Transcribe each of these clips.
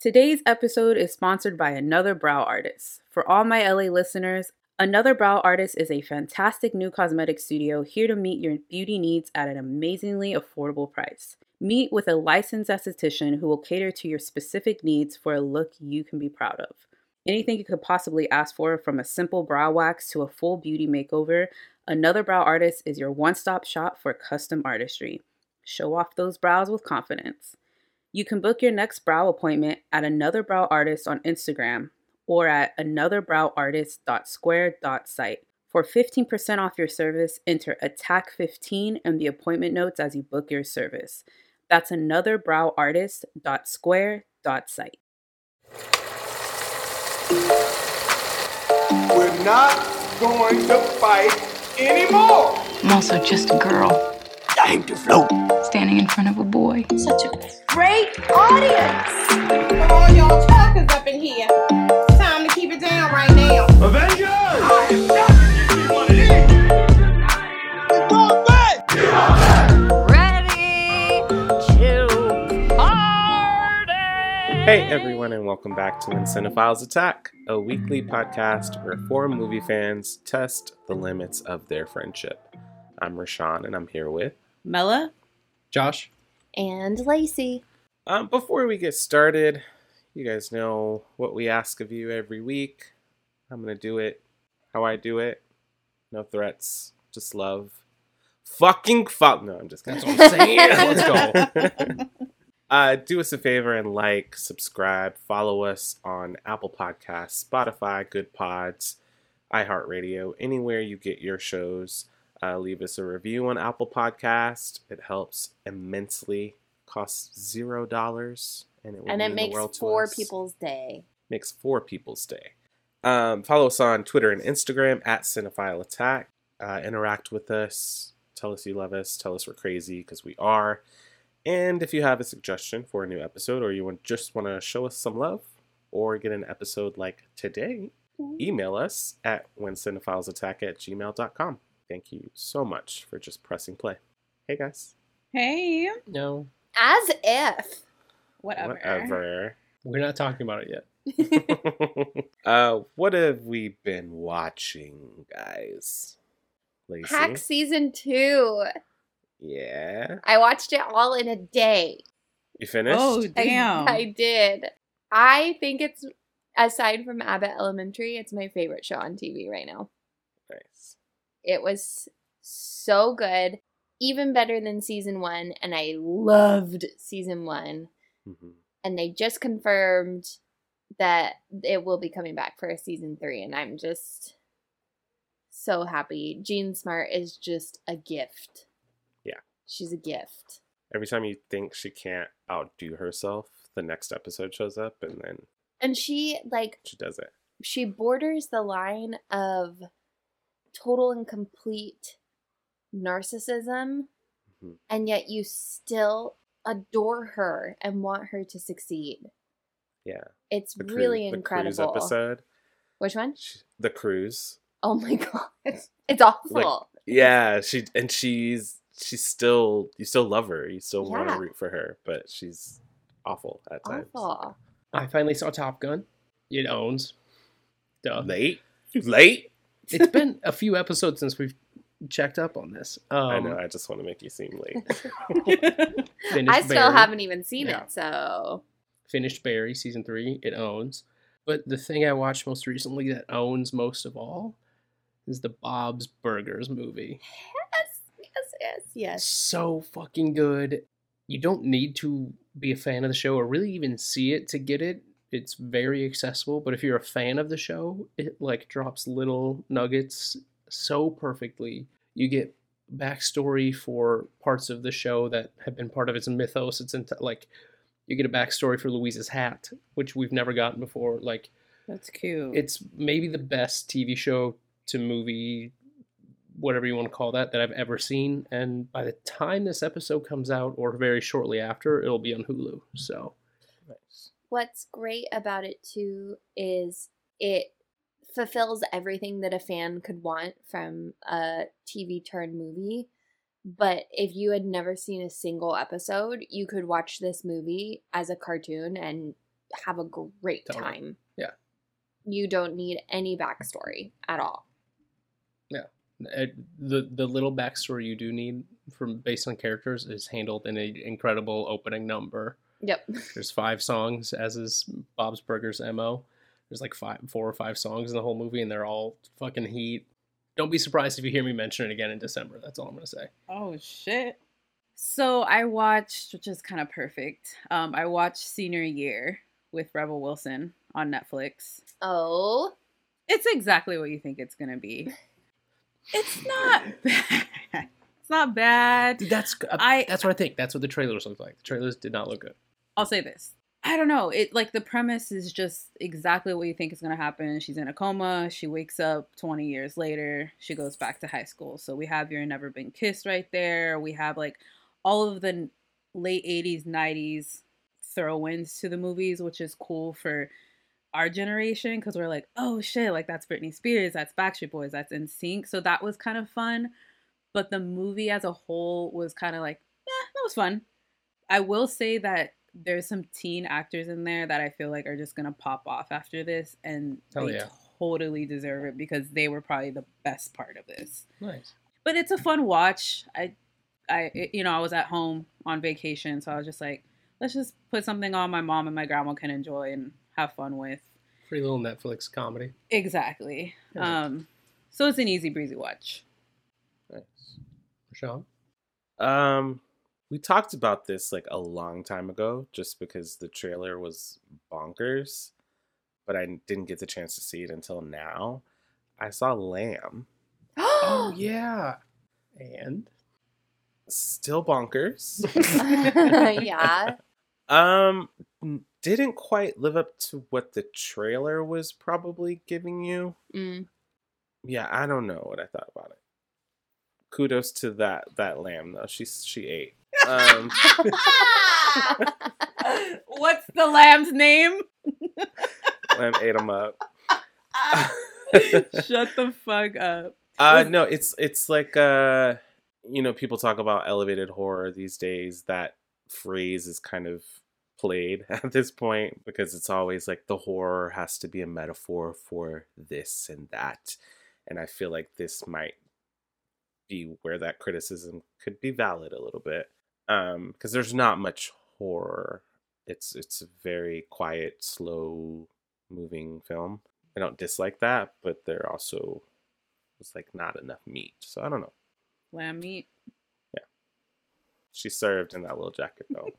Today's episode is sponsored by Another Brow Artist. For all my LA listeners, Another Brow Artist is a fantastic new cosmetic studio here to meet your beauty needs at an amazingly affordable price. Meet with a licensed esthetician who will cater to your specific needs for a look you can be proud of. Anything you could possibly ask for, from a simple brow wax to a full beauty makeover, Another Brow Artist is your one-stop shop for custom artistry. Show off those brows with confidence. You can book your next brow appointment at Another Brow Artist on Instagram or at anotherbrowartist.square.site. For 15% off your service, enter ATTACK15 and the appointment notes as you book your service. That's anotherbrowartist.square.site. We're not going to fight anymore. I'm also just a girl. Time to float. Standing in front of a boy. Such a great audience. Come on, y'all talkers up in here. It's time to keep it down right now. Avengers! I am not gonna give you what it is. It's all right. It's all right. Ready to party. Hey everyone, and welcome back to Incentophiles Attack, a weekly podcast where four movie fans test the limits of their friendship. I'm Rashawn, and I'm here with Mella, Josh, and Lacey. Before we get started, you guys know what we ask of you every week. I'm going to do it how I do it. No threats, just love. No, I'm just kidding. That's what I'm saying. Let's go. Do us a favor and like, subscribe, follow us on Apple Podcasts, Spotify, Good Pods, iHeartRadio, anywhere you get your shows. Leave us a review on Apple Podcast. It helps immensely. Costs $0, and it will mean the world to us. Makes four people's day. Follow us on Twitter and Instagram at Cinephile Attack. Interact with us. Tell us you love us. Tell us we're crazy, because we are. And if you have a suggestion for a new episode, or you just want to show us some love, or get an episode like today, email us at whencinephilesattack@gmail.com. Thank you so much for just pressing play. Hey, guys. Hey. No. As if. Whatever. We're not talking about it yet. What have we been watching, guys? Lacey? Hack Season 2. Yeah. I watched it all in a day. You finished? Oh, damn. I did. I think it's, aside from Abbott Elementary, it's my favorite show on TV right now. Nice. It was so good, even better than season one, and I loved season one. Mm-hmm. And they just confirmed that it will be coming back for a season 3, and I'm just so happy. Jean Smart is just a gift. Yeah. She's a gift. Every time you think she can't outdo herself, the next episode shows up, and then... And she, like... She does it. She borders the line of... total and complete narcissism, mm-hmm. and yet you still adore her and want her to succeed. Yeah. It's really incredible. The Cruise episode. Which one? The Cruise. Oh my God. It's awful. You still love her. You still want to root for her, but she's awful at times. Awful. I finally saw Top Gun. It owns. Duh. Late? It's been a few episodes since we've checked up on this. I know. I just want to make you seem late. I still haven't even seen it, so... Finished Barry, Season 3. It owns. But the thing I watched most recently that owns most of all is the Bob's Burgers movie. Yes. So fucking good. You don't need to be a fan of the show or really even see it to get it. It's very accessible, but if you're a fan of the show, it like drops little nuggets so perfectly. You get backstory for parts of the show that have been part of its mythos. You get a backstory for Louise's hat, which we've never gotten before. Like, that's cute. It's maybe the best TV show to movie, whatever you want to call that I've ever seen. And by the time this episode comes out, or very shortly after, it'll be on Hulu. So. Nice. What's great about it, too, is it fulfills everything that a fan could want from a TV-turned movie. But if you had never seen a single episode, you could watch this movie as a cartoon and have a great time. Yeah. You don't need any backstory at all. Yeah. The little backstory you do need from based on characters is handled in an incredible opening number. Yep. There's 5 songs, as is Bob's Burgers MO. There's like 4 or 5 songs in the whole movie, and they're all fucking heat. Don't be surprised if you hear me mention it again in December. That's all I'm going to say. Oh, shit. So I watched, which is kind of perfect, I watched Senior Year with Rebel Wilson on Netflix. Oh. It's exactly what you think it's going to be. It's not bad. It's not bad. That's what I think. That's what the trailers looked like. The trailers did not look good. I'll say this. I don't know. It like the premise is just exactly what you think is going to happen. She's in a coma. She wakes up 20 years later. She goes back to high school. So we have your Never Been Kissed right there. We have like all of the late 80s, 90s throw-ins to the movies, which is cool for our generation because we're like, oh shit, like that's Britney Spears, that's Backstreet Boys, that's NSYNC. So that was kind of fun. But the movie as a whole was kind of like, eh, that was fun. I will say that there's some teen actors in there that I feel like are just going to pop off after this, and they totally deserve it because they were probably the best part of this. Nice. But it's a fun watch. I was at home on vacation, so I was just like, let's just put something on my mom and my grandma can enjoy and have fun with. Free little Netflix comedy. Exactly. Right. So it's an easy breezy watch. Nice. Michelle? We talked about this like a long time ago just because the trailer was bonkers, but I didn't get the chance to see it until now. I saw Lamb. Oh, yeah. And? Still bonkers. Yeah. Didn't quite live up to what the trailer was probably giving you. Mm. Yeah, I don't know what I thought about it. Kudos to that lamb though. She ate. What's the lamb's name? Lamb ate him up. Shut the fuck up. No, it's like people talk about elevated horror these days. That phrase is kind of played at this point because it's always like the horror has to be a metaphor for this and that, and I feel like this might be where that criticism could be valid a little bit, because there's not much horror. It's a very quiet, slow moving film. I don't dislike that, but there also was like not enough meat, so I don't know. Lamb meat. Yeah, she served in that little jacket though.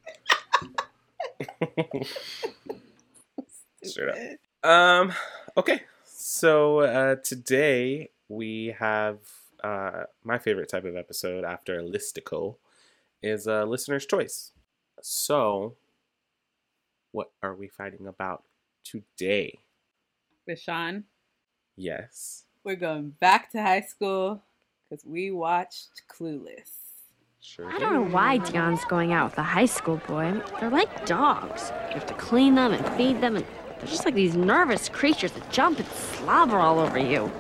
Straight up. Okay, so today we have my favorite type of episode after a listicle is a listener's choice. So, what are we fighting about today? With Sean? Yes. We're going back to high school because we watched Clueless. Sure. I don't know why Dion's going out with a high school boy. They're like dogs. You have to clean them and feed them, and they're just like these nervous creatures that jump and slobber all over you.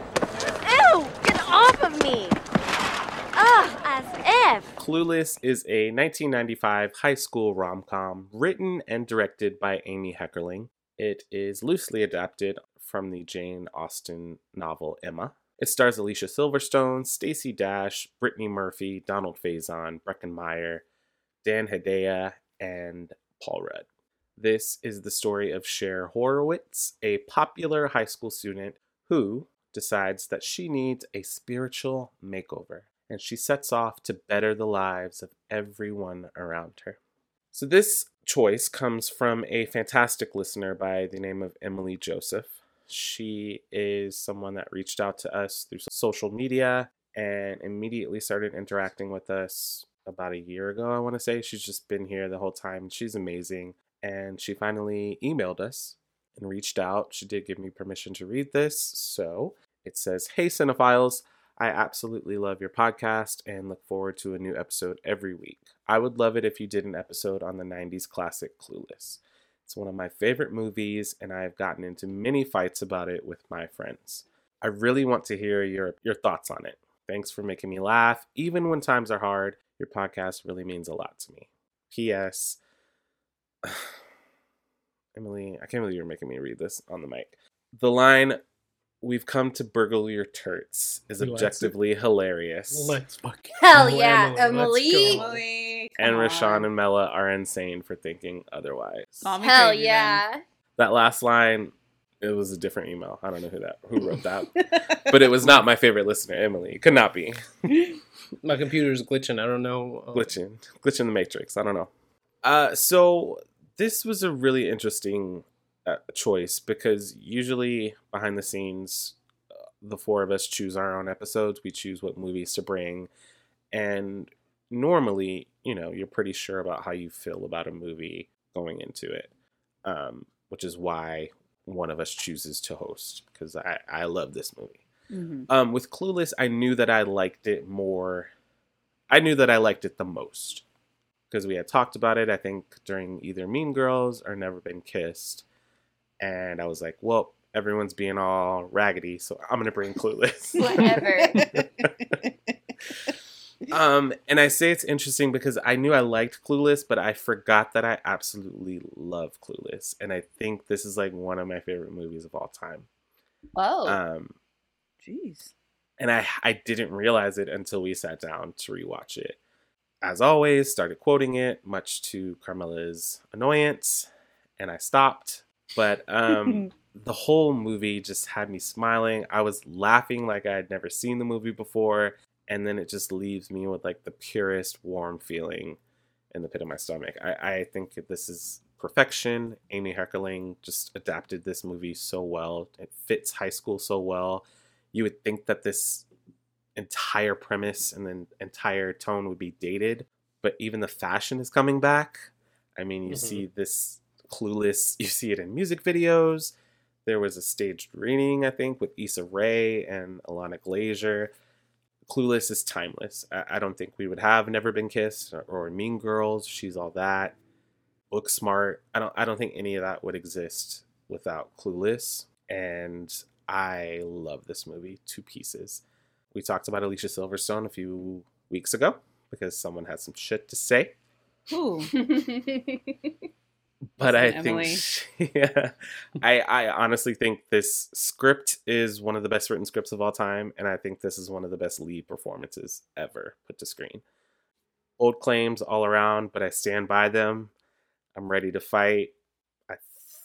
Ew! Get off of me! Ugh, as if! Clueless is a 1995 high school rom-com written and directed by Amy Heckerling. It is loosely adapted from the Jane Austen novel Emma. It stars Alicia Silverstone, Stacey Dash, Brittany Murphy, Donald Faison, Breckin Meyer, Dan Hedaya, and Paul Rudd. This is the story of Cher Horowitz, a popular high school student who decides that she needs a spiritual makeover, and she sets off to better the lives of everyone around her. So this choice comes from a fantastic listener by the name of Emily Joseph. She is someone that reached out to us through social media and immediately started interacting with us about a year ago, I want to say. She's just been here the whole time. She's amazing. And she finally emailed us and reached out. She did give me permission to read this. So it says, "Hey, Cinephiles, I absolutely love your podcast and look forward to a new episode every week. I would love it if you did an episode on the 90s classic Clueless. It's one of my favorite movies, and I've gotten into many fights about it with my friends. I really want to hear your thoughts on it. Thanks for making me laugh. Even when times are hard, your podcast really means a lot to me. P.S. Emily, I can't believe you're making me read this on the mic. The line, "We've come to burgle your turts," is objectively hilarious. Let's fucking hell yeah, Emily. And Rashawn and Mella are insane for thinking otherwise. Hell yeah. That last line, it was a different email. I don't know who wrote that, but it was not my favorite listener, Emily. It could not be. My computer's glitching. I don't know. Glitching the matrix. I don't know. So this was a really interesting choice because usually behind the scenes, the four of us choose our own episodes. We choose what movies to bring. And normally, you know, you're pretty sure about how you feel about a movie going into it, which is why one of us chooses to host because I love this movie. Mm-hmm. With Clueless, I knew that I liked it more. I knew that I liked it the most because we had talked about it, I think, during either Mean Girls or Never Been Kissed. And I was like, well, everyone's being all raggedy, so I'm going to bring Clueless. Whatever. And I say it's interesting because I knew I liked Clueless, but I forgot that I absolutely love Clueless. And I think this is like one of my favorite movies of all time. Oh. Jeez. And I didn't realize it until we sat down to rewatch it. As always, started quoting it, much to Carmela's annoyance, and I stopped. But the whole movie just had me smiling. I was laughing like I had never seen the movie before. And then it just leaves me with like the purest warm feeling in the pit of my stomach. I think this is perfection. Amy Heckerling just adapted this movie so well. It fits high school so well. You would think that this entire premise and the entire tone would be dated, but even the fashion is coming back. I mean, you see this Clueless, you see it in music videos. There was a staged reading, I think, with Issa Rae and Alana Glazer. Clueless is timeless. I don't think we would have Never Been Kissed or Mean Girls. She's all that. Book smart. I don't think any of that would exist without Clueless. And I love this movie to pieces. We talked about Alicia Silverstone a few weeks ago because someone had some shit to say. Ooh. But I think, I honestly think this script is one of the best written scripts of all time. And I think this is one of the best lead performances ever put to screen. Old claims all around, but I stand by them. I'm ready to fight. I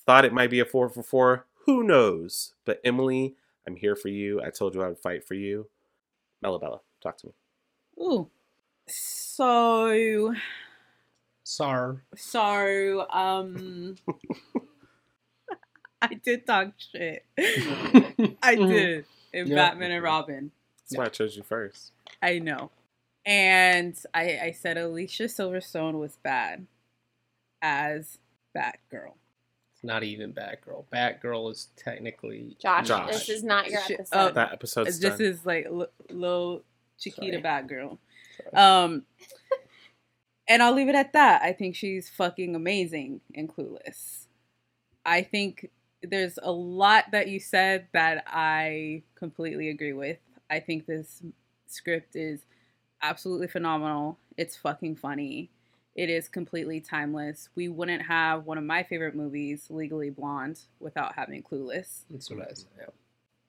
thought it might be a 4 for 4. Who knows? But Emily, I'm here for you. I told you I would fight for you. Melabella, talk to me. Ooh. So, I did talk shit. I did. In Batman and Robin. That's why I chose you first. I know. And I said Alicia Silverstone was bad as Batgirl. It's not even Batgirl. Batgirl is technically... Josh. This is not your episode. That episode's done. This is like little Chiquita Batgirl. And I'll leave it at that. I think she's fucking amazing and Clueless. I think there's a lot that you said that I completely agree with. I think this script is absolutely phenomenal. It's fucking funny. It is completely timeless. We wouldn't have one of my favorite movies, Legally Blonde, without having Clueless. That's what I said.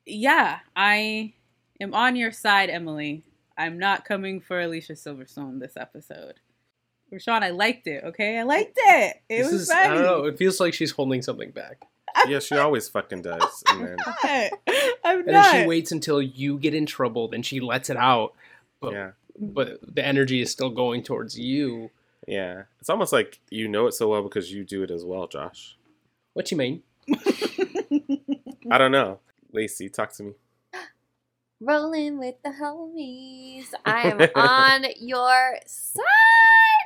Yeah, I am on your side, Emily. I'm not coming for Alicia Silverstone this episode. Rashawn, I liked it, okay? I liked it. It was funny. I don't know. It feels like she's holding something back. Yeah, she always fucking does. Then she waits until you get in trouble, then she lets it out. But the energy is still going towards you. Yeah. It's almost like you know it so well because you do it as well, Josh. What you mean? I don't know. Lacey, talk to me. Rolling with the homies. I am on your side.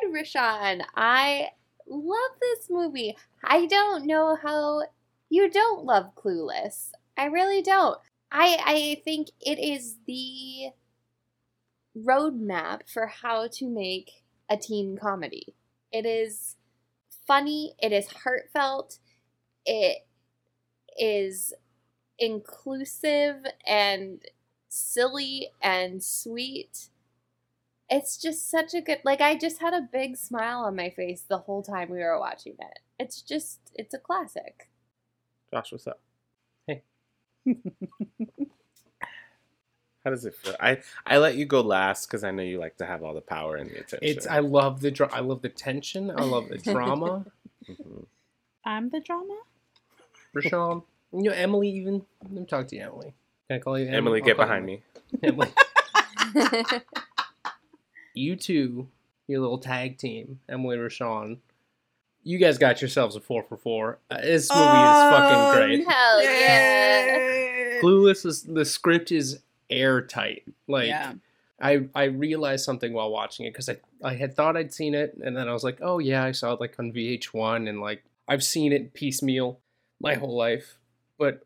Rashawn, I love this movie. I don't know how you don't love Clueless. I really don't. I think it is the roadmap for how to make a teen comedy. It is funny. It is heartfelt. It is inclusive and silly and sweet It's just such a good, like, I just had a big smile on my face the whole time we were watching it. It's just, it's a classic. Josh, what's up? Hey. How does it feel? I let you go last because I know you like to have all the power and the attention. I love the tension. I love the drama. Mm-hmm. I'm the drama? Rashawn. You know, Emily even. Let me talk to you, Emily. Can I call you Emily? Emily, get behind me. Emily. You two, your little tag team, Emily, Rashawn, you guys got yourselves a 4 for 4. This movie is fucking great. Hell yeah. Clueless, the script is airtight. Like, yeah. I realized something while watching it because I had thought I'd seen it, and then I was like, oh yeah, I saw it like on VH1, and like I've seen it piecemeal my whole life. But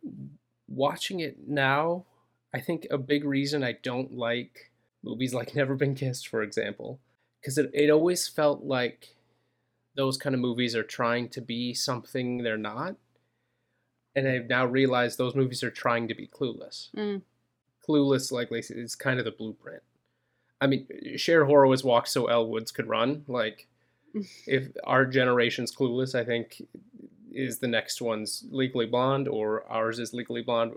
watching it now, I think a big reason I don't like movies like Never Been Kissed, for example, because it always felt like those kind of movies are trying to be something they're not. And I've now realized those movies are trying to be Clueless. Mm. Clueless, like Lacey, is kind of the blueprint. I mean, Cher Horowitz walked so Elle Woods could run. Like, if our generation's Clueless, I think, is the next one's Legally Blonde, or ours is Legally Blonde.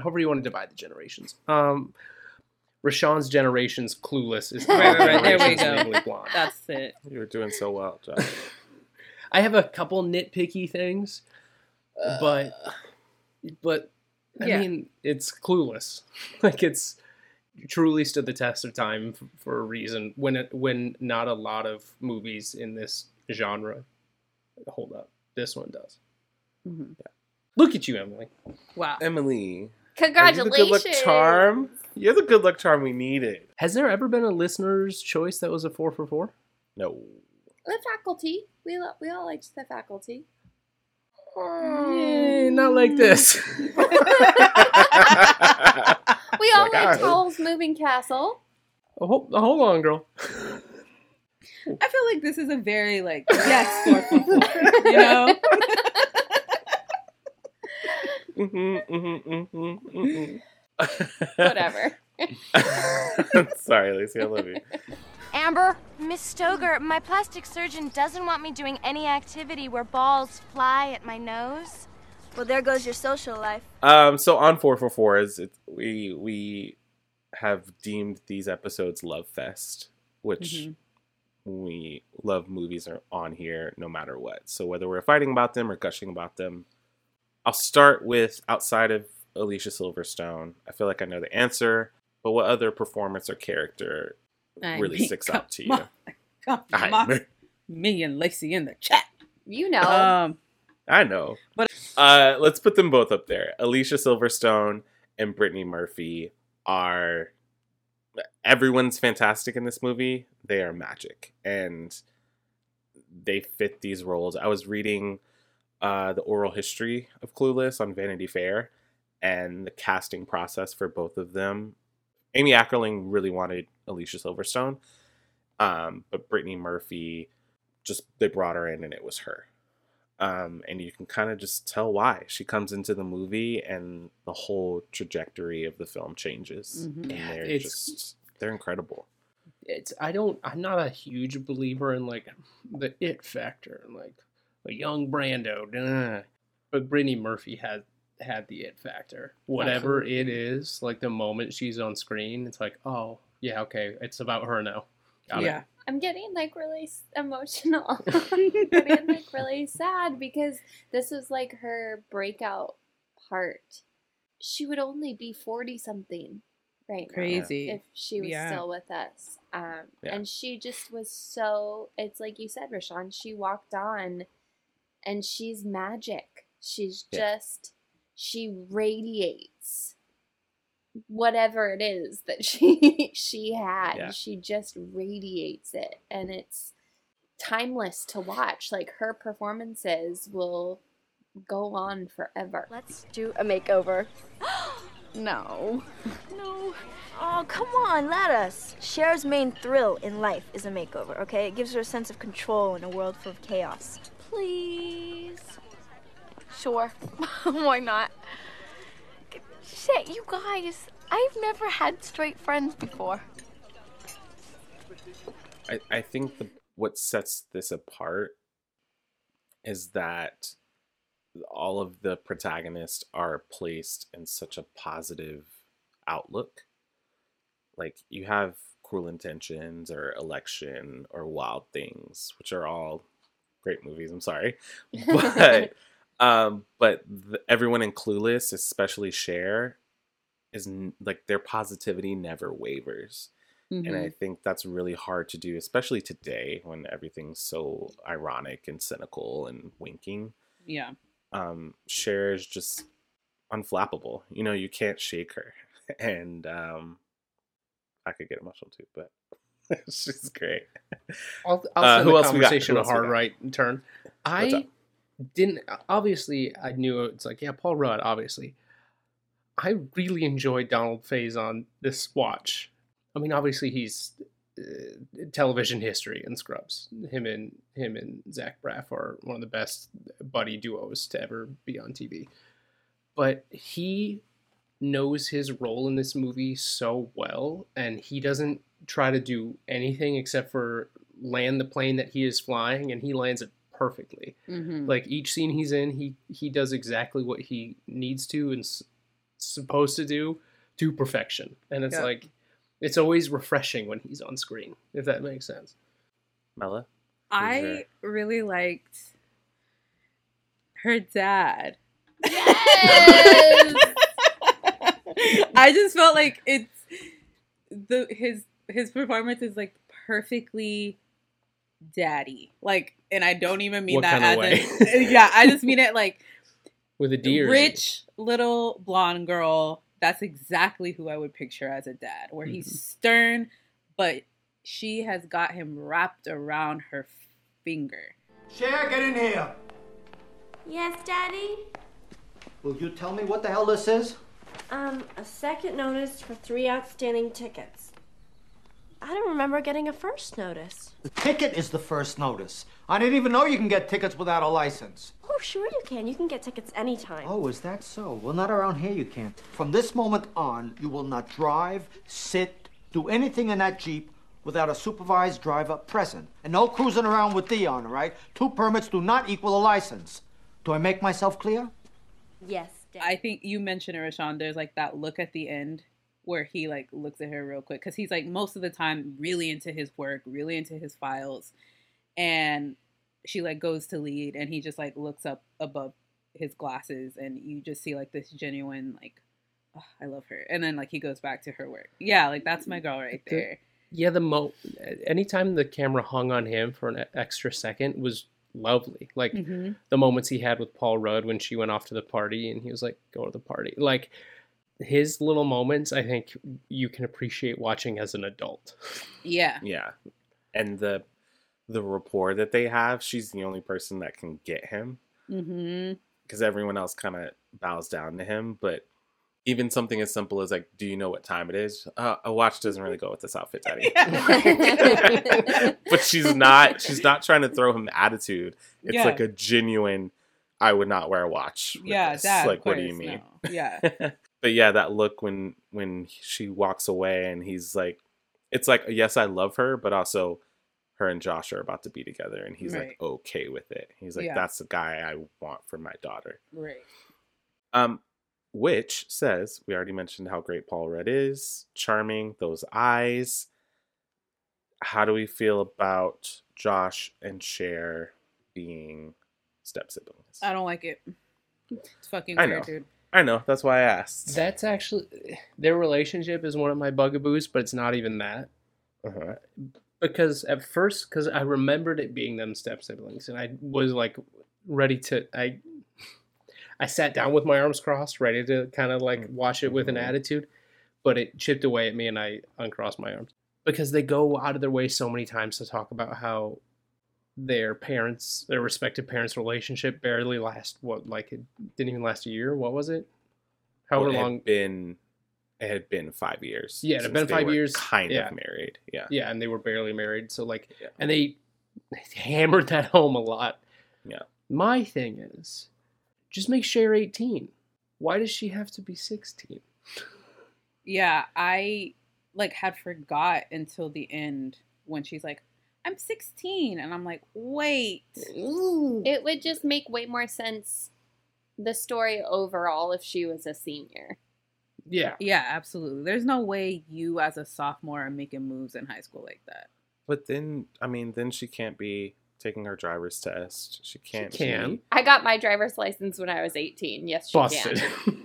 However you want to divide the generations. Rashawn's generation's Clueless is right, there we go. Legally Blonde. That's it. You were doing so well, Josh. I have a couple nitpicky things, but yeah. I mean, it's Clueless. Like, it's truly stood the test of time for a reason. When not a lot of movies in this genre hold up, this one does. Mm-hmm. Yeah. Look at you, Emily. Wow, Emily. Congratulations. Are you the good luck charm? You're the good luck charm we needed. Has there ever been a listener's choice that was a 4 for 4? No. The Faculty. We all liked The Faculty. Yay, not like this. We all liked Howl's Moving Castle. Hold on, girl. I feel like this is a very, like, yes, 4 for 4, you know? Whatever. Sorry, Lacey, I love you. Amber, Miss Stoger, my plastic surgeon doesn't want me doing any activity where balls fly at my nose. Well, there goes your social life. So on 4 for 4 is we have deemed these episodes Love Fest, which we love movies are on here no matter what. So whether we're fighting about them or gushing about them, I'll start with, outside of Alicia Silverstone, I feel like I know the answer, but what other performance or character really sticks out to you? Come on. Me and Lacey in the chat. You know. I know. But let's put them both up there. Alicia Silverstone and Brittany Murphy are... Everyone's fantastic in this movie. They are magic. And they fit these roles. I was reading... the oral history of Clueless on Vanity Fair and the casting process for both of them. Amy Heckerling really wanted Alicia Silverstone, but Brittany Murphy, just they brought her in and it was her. And you can kind of just tell why. She comes into the movie and the whole trajectory of the film changes. Mm-hmm. And they're incredible. I'm not a huge believer in like the it factor, like a young Brando, but Brittany Murphy had the it factor. Whatever it is, like the moment she's on screen, it's like, oh yeah, okay, it's about her now. Got it. I'm getting like really emotional. I'm getting like really sad because this was like her breakout part. She would only be 40 something right now. Crazy. If she was still with us, and she just was so. It's like you said, Rashawn. She walked on. And she's magic. She's she radiates whatever it is that she had. Yeah. She just radiates it. And it's timeless to watch. Like, her performances will go on forever. Let's do a makeover. No. Oh, come on, let us. Cher's main thrill in life is a makeover, okay? It gives her a sense of control in a world full of chaos. Please. Sure. Why not? Shit, you guys. I've never had straight friends before. I think what sets this apart is that all of the protagonists are placed in such a positive outlook. Like, you have Cruel Intentions or Election or Wild Things, which are all great movies, I'm sorry. But everyone in Clueless, especially Cher, is like, their positivity never wavers. Mm-hmm. And I think that's really hard to do, especially today when everything's so ironic and cynical and winking. Yeah. Cher is just unflappable. You know, you can't shake her. And I could get emotional too, but she's great. I'll send the conversation a hard right turn. I didn't, obviously, I knew it's like, yeah, Paul Rudd, obviously. I really enjoyed Donald Faison this watch. I mean, obviously, he's television history in Scrubs. Him and Zach Braff are one of the best buddy duos to ever be on TV. But he knows his role in this movie so well, and he doesn't try to do anything except for land the plane that he is flying, and he lands it perfectly. Mm-hmm. Like, each scene he's in, he does exactly what he needs to and supposed to do to perfection. And it's like, it's always refreshing when he's on screen, if that makes sense. Mella? I really liked her dad. Yes! I just felt like his performance is like perfectly daddy. Like, and I don't even mean what that kind as of way? Yeah, I just mean it like with a deer. Rich little blonde girl. That's exactly who I would picture as a dad, where he's stern, but she has got him wrapped around her finger. Cher, get in here. Yes, Daddy? Will you tell me what the hell this is? A second notice for 3 outstanding tickets. I don't remember getting a first notice. The ticket is the first notice. I didn't even know you can get tickets without a license. Oh, sure you can. You can get tickets anytime. Oh, is that so? Well, not around here you can't. From this moment on, you will not drive, sit, do anything in that Jeep without a supervised driver present. And no cruising around with Dion, all right? 2 permits do not equal a license. Do I make myself clear? Yes, Dad. I think you mentioned it, Rashawn. There's like that look at the end where he like looks at her real quick. Because he's like most of the time really into his work, really into his files. And she like goes to lead and he just like looks up above his glasses and you just see like this genuine like, oh, I love her. And then like he goes back to her work. Yeah, like that's my girl right there. Anytime the camera hung on him for an extra second was lovely. Like the moments he had with Paul Rudd when she went off to the party and he was like, go to the party. Like his little moments, I think you can appreciate watching as an adult. Yeah. Yeah. And the rapport that they have, she's the only person that can get him. Because everyone else kind of bows down to him. But even something as simple as like, do you know what time it is? A watch doesn't really go with this outfit, Daddy. Yeah. But she's not trying to throw him attitude. It's like a genuine, I would not wear a watch. Yeah, Dad, like, what do you mean? No. Yeah. But yeah, that look when she walks away and he's like, it's like, yes, I love her, but also her and Josh are about to be together, and he's like okay with it. He's like, that's the guy I want for my daughter. Right. Which says, we already mentioned how great Paul Rudd is, charming, those eyes. How do we feel about Josh and Cher being step siblings? I don't like it. It's fucking weird, dude. I know. That's why I asked. That's actually, their relationship is one of my bugaboos, but it's not even that. Because at first, because I remembered it being them step-siblings, and I was, like, ready to... I sat down with my arms crossed, ready to kind of, like, watch it with an attitude, but it chipped away at me, and I uncrossed my arms. Because they go out of their way so many times to talk about how their parents, their respective parents' relationship barely lasts, it didn't even last a year? What was it? However long... It had been 5 years. Yeah, it had been 5 years. Kind of married. Yeah. Yeah, and they were barely married. So, like, and they hammered that home a lot. Yeah. My thing is, just make Cher 18. Why does she have to be 16? Yeah, I, like, had forgot until the end when she's like, I'm 16. And I'm like, wait. Ooh. It would just make way more sense, the story overall, if she was a senior. Yeah. Yeah, absolutely. There's no way you as a sophomore are making moves in high school like that. But then, I mean, then she can't be taking her driver's test. She can't. I got my driver's license when I was 18. Yes, she Busted. Can.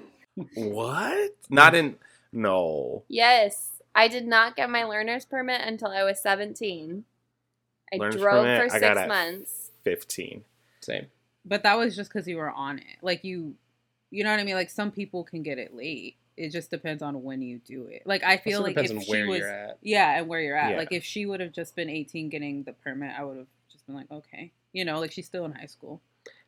What? Not in... No. Yes. I did not get my learner's permit until I was 17. I drove for 6 months. 15. Same. But that was just because you were on it. Like, you know what I mean? Like, some people can get it late. It just depends on when you do it. Like, I feel like if she was... Yeah, and where you're at. Yeah. Like, if she would have just been 18 getting the permit, I would have just been like, okay. You know, like, she's still in high school.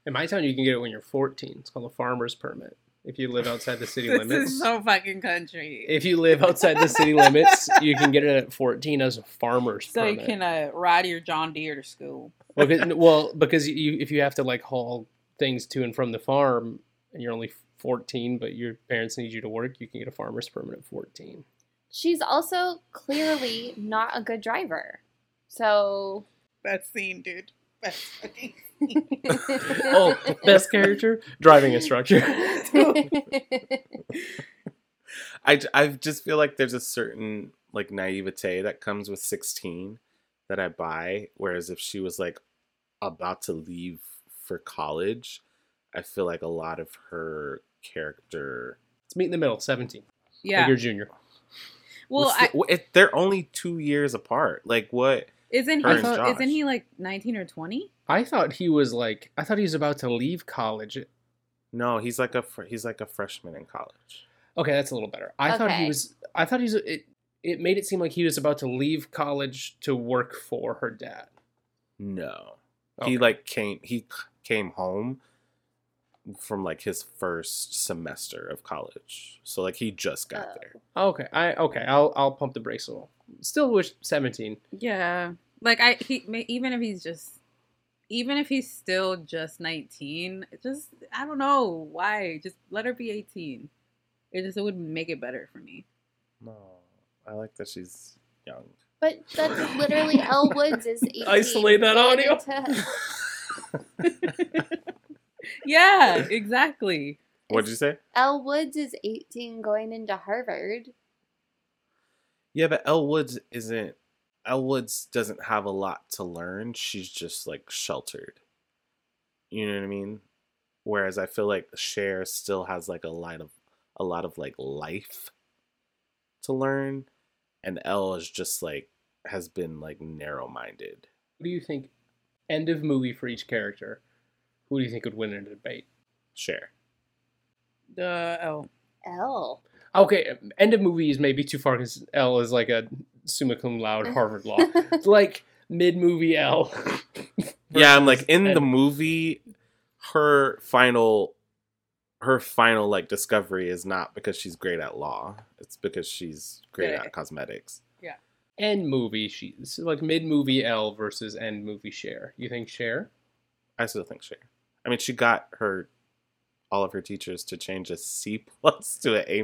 In my town, you can get it when you're 14. It's called a farmer's permit. If you live outside the city limits. This is so fucking country. If you live outside the city limits, you can get it at 14 as a farmer's permit. So you can ride your John Deere to school. Because if you have to, like, haul things to and from the farm, and you're only 14, but your parents need you to work, you can get a farmer's permit at 14. She's also clearly not a good driver. So... That scene, dude. Best fucking scene. Oh, best character? Driving instructor. I just feel like there's a certain, like, naivete that comes with 16 that I buy, whereas if she was, like, about to leave for college, I feel like a lot of her character... Let's meet in the middle, 17. Yeah. Like your junior. Well, they're only 2 years apart. Like, what... Isn't he like 19 or 20? I thought he was about to leave college. No, he's like a freshman in college. Okay, that's a little better. It made it seem like he was about to leave college to work for her dad. No. Okay. He came home from like his first semester of college. So like he just got there. Okay. I'll pump the brakes a little. Still wish 17. Yeah. Like even if he's still just 19, I don't know why. Just let her be 18. It would make it better for me. No. I like that she's young. But that's literally Elle Woods is 18. Isolate that audio. Yeah, exactly. What did you say? Elle Woods is 18 going into Harvard. Yeah, but Elle Woods doesn't have a lot to learn. She's just, like, sheltered. You know what I mean? Whereas I feel like Cher still has, like, a lot of like, life to learn. And Elle is just, like, has been, like, narrow-minded. What do you think? End of movie for each character. Who do you think would win in a debate? Cher. Elle. Okay, end of movie is maybe too far because Elle is like a summa cum laude Harvard law. It's like mid-movie Elle. Yeah, I'm like in the movie, her final like discovery is not because she's great at law. It's because she's great at cosmetics. Yeah. End movie, she's like mid-movie Elle versus end movie Cher. You think Cher? I still think Cher. I mean, she got all of her teachers to change a C+ to an A-.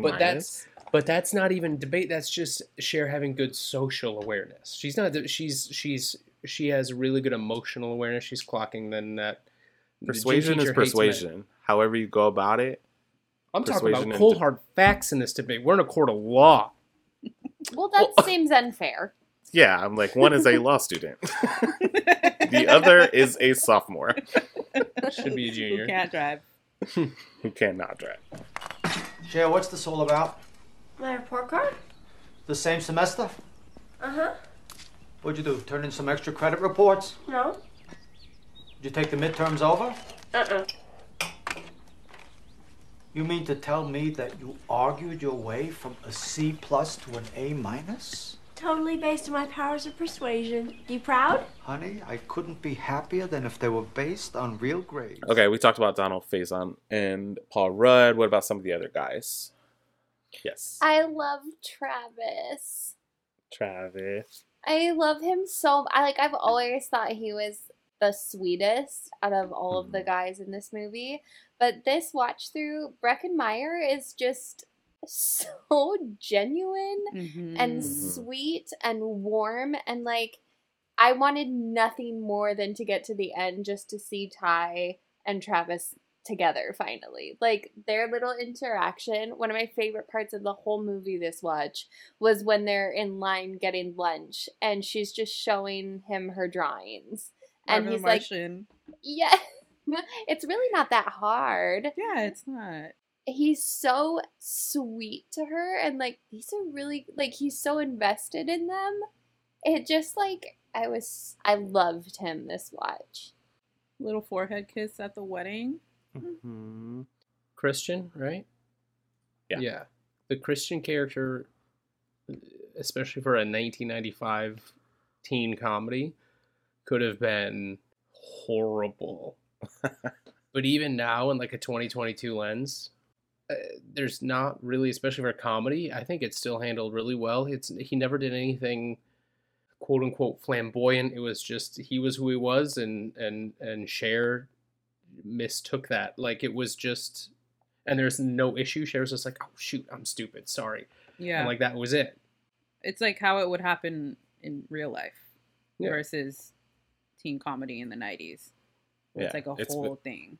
But that's not even debate. That's just Cher having good social awareness. She has really good emotional awareness. She's clocking then that persuasion is persuasion. However you go about it. I'm talking about cold hard facts in this debate. We're in a court of law. Well, that seems unfair. Yeah, I'm like, one is a law student. The other is a sophomore. Should be a junior. Who can't drive. Who cannot drive. Cher, what's this all about? My report card? The same semester? Uh-huh. What'd you do, turn in some extra credit reports? No. Did you take the midterms over? Uh-uh. You mean to tell me that you argued your way from a C+ to an A-? Totally based on my powers of persuasion. You proud? Honey, I couldn't be happier than if they were based on real grades. Okay, we talked about Donald Faison and Paul Rudd. What about some of the other guys? Yes. I love Travis. I love him so much. I've always thought he was the sweetest out of all of the guys in this movie. But this watch through, Breckin Meyer is just... so genuine and sweet and warm and like I wanted nothing more than to get to the end just to see Ty and Travis together finally. Like, their little interaction, one of my favorite parts of the whole movie this watch was when they're in line getting lunch and she's just showing him her drawings. And he's like, yeah, it's really not that hard. Yeah, it's not. He's so sweet to her and, like, these are really, like, he's so invested in them. It just, like, I loved him this watch. Little forehead kiss at the wedding. Mm-hmm. Christian, right? Yeah. Yeah. The Christian character, especially for a 1995 teen comedy, could have been horrible. But even now, in, like, a 2022 lens, there's not really, especially for a comedy, I think it's still handled really well. He never did anything, quote unquote, flamboyant. It was just, he was who he was, and Cher mistook that. Like, it was just, and there's no issue. Cher's just like, oh shoot, I'm stupid, sorry. Yeah. And, like, that was it. It's like how it would happen in real life versus teen comedy in the 90s. It's like a whole thing.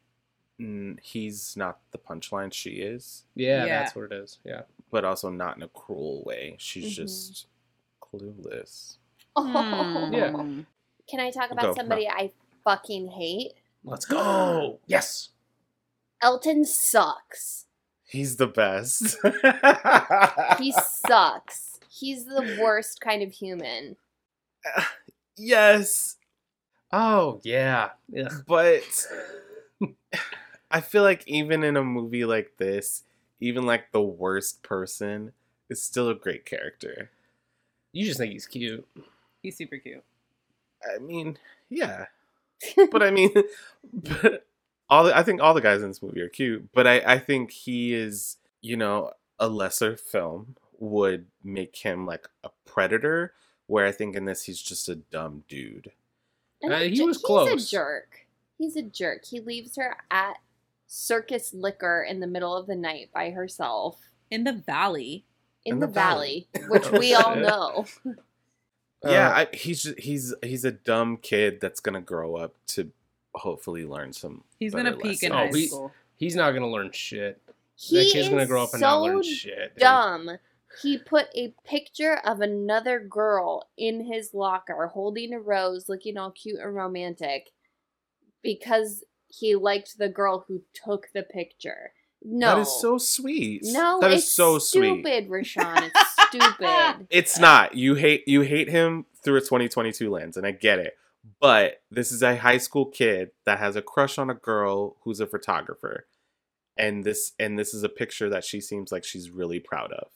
He's not the punchline, she is. Yeah, that's what it is. Yeah. But also not in a cruel way. She's just clueless. Oh. Yeah. Can I talk about somebody I fucking hate? Let's go. Yes. Elton sucks. He's the best. He sucks. He's the worst kind of human. Yes. Oh, yeah. But I feel like even in a movie like this, even, like, the worst person is still a great character. You just think he's cute. He's super cute. I mean, yeah. But I mean, I think all the guys in this movie are cute. But I think he is, you know, a lesser film would make him, like, a predator. Where I think in this, he's just a dumb dude. He was close. He's a jerk. He leaves her at Circus Liquor in the middle of the night by herself. In the valley. In the valley. Which we all know. Yeah, he's a dumb kid that's going to grow up to hopefully learn some. He's going to peak in high school. He's not going to learn shit. That kid's going to grow up and not learn shit. Dumb. He put a picture of another girl in his locker holding a rose, looking all cute and romantic, because he liked the girl who took the picture. No. That is so sweet. No, that is so sweet. It's stupid, Rashawn. It's stupid. It's not. You hate him through a 2022 lens, and I get it. But this is a high school kid that has a crush on a girl who's a photographer. And this is a picture that she seems like she's really proud of.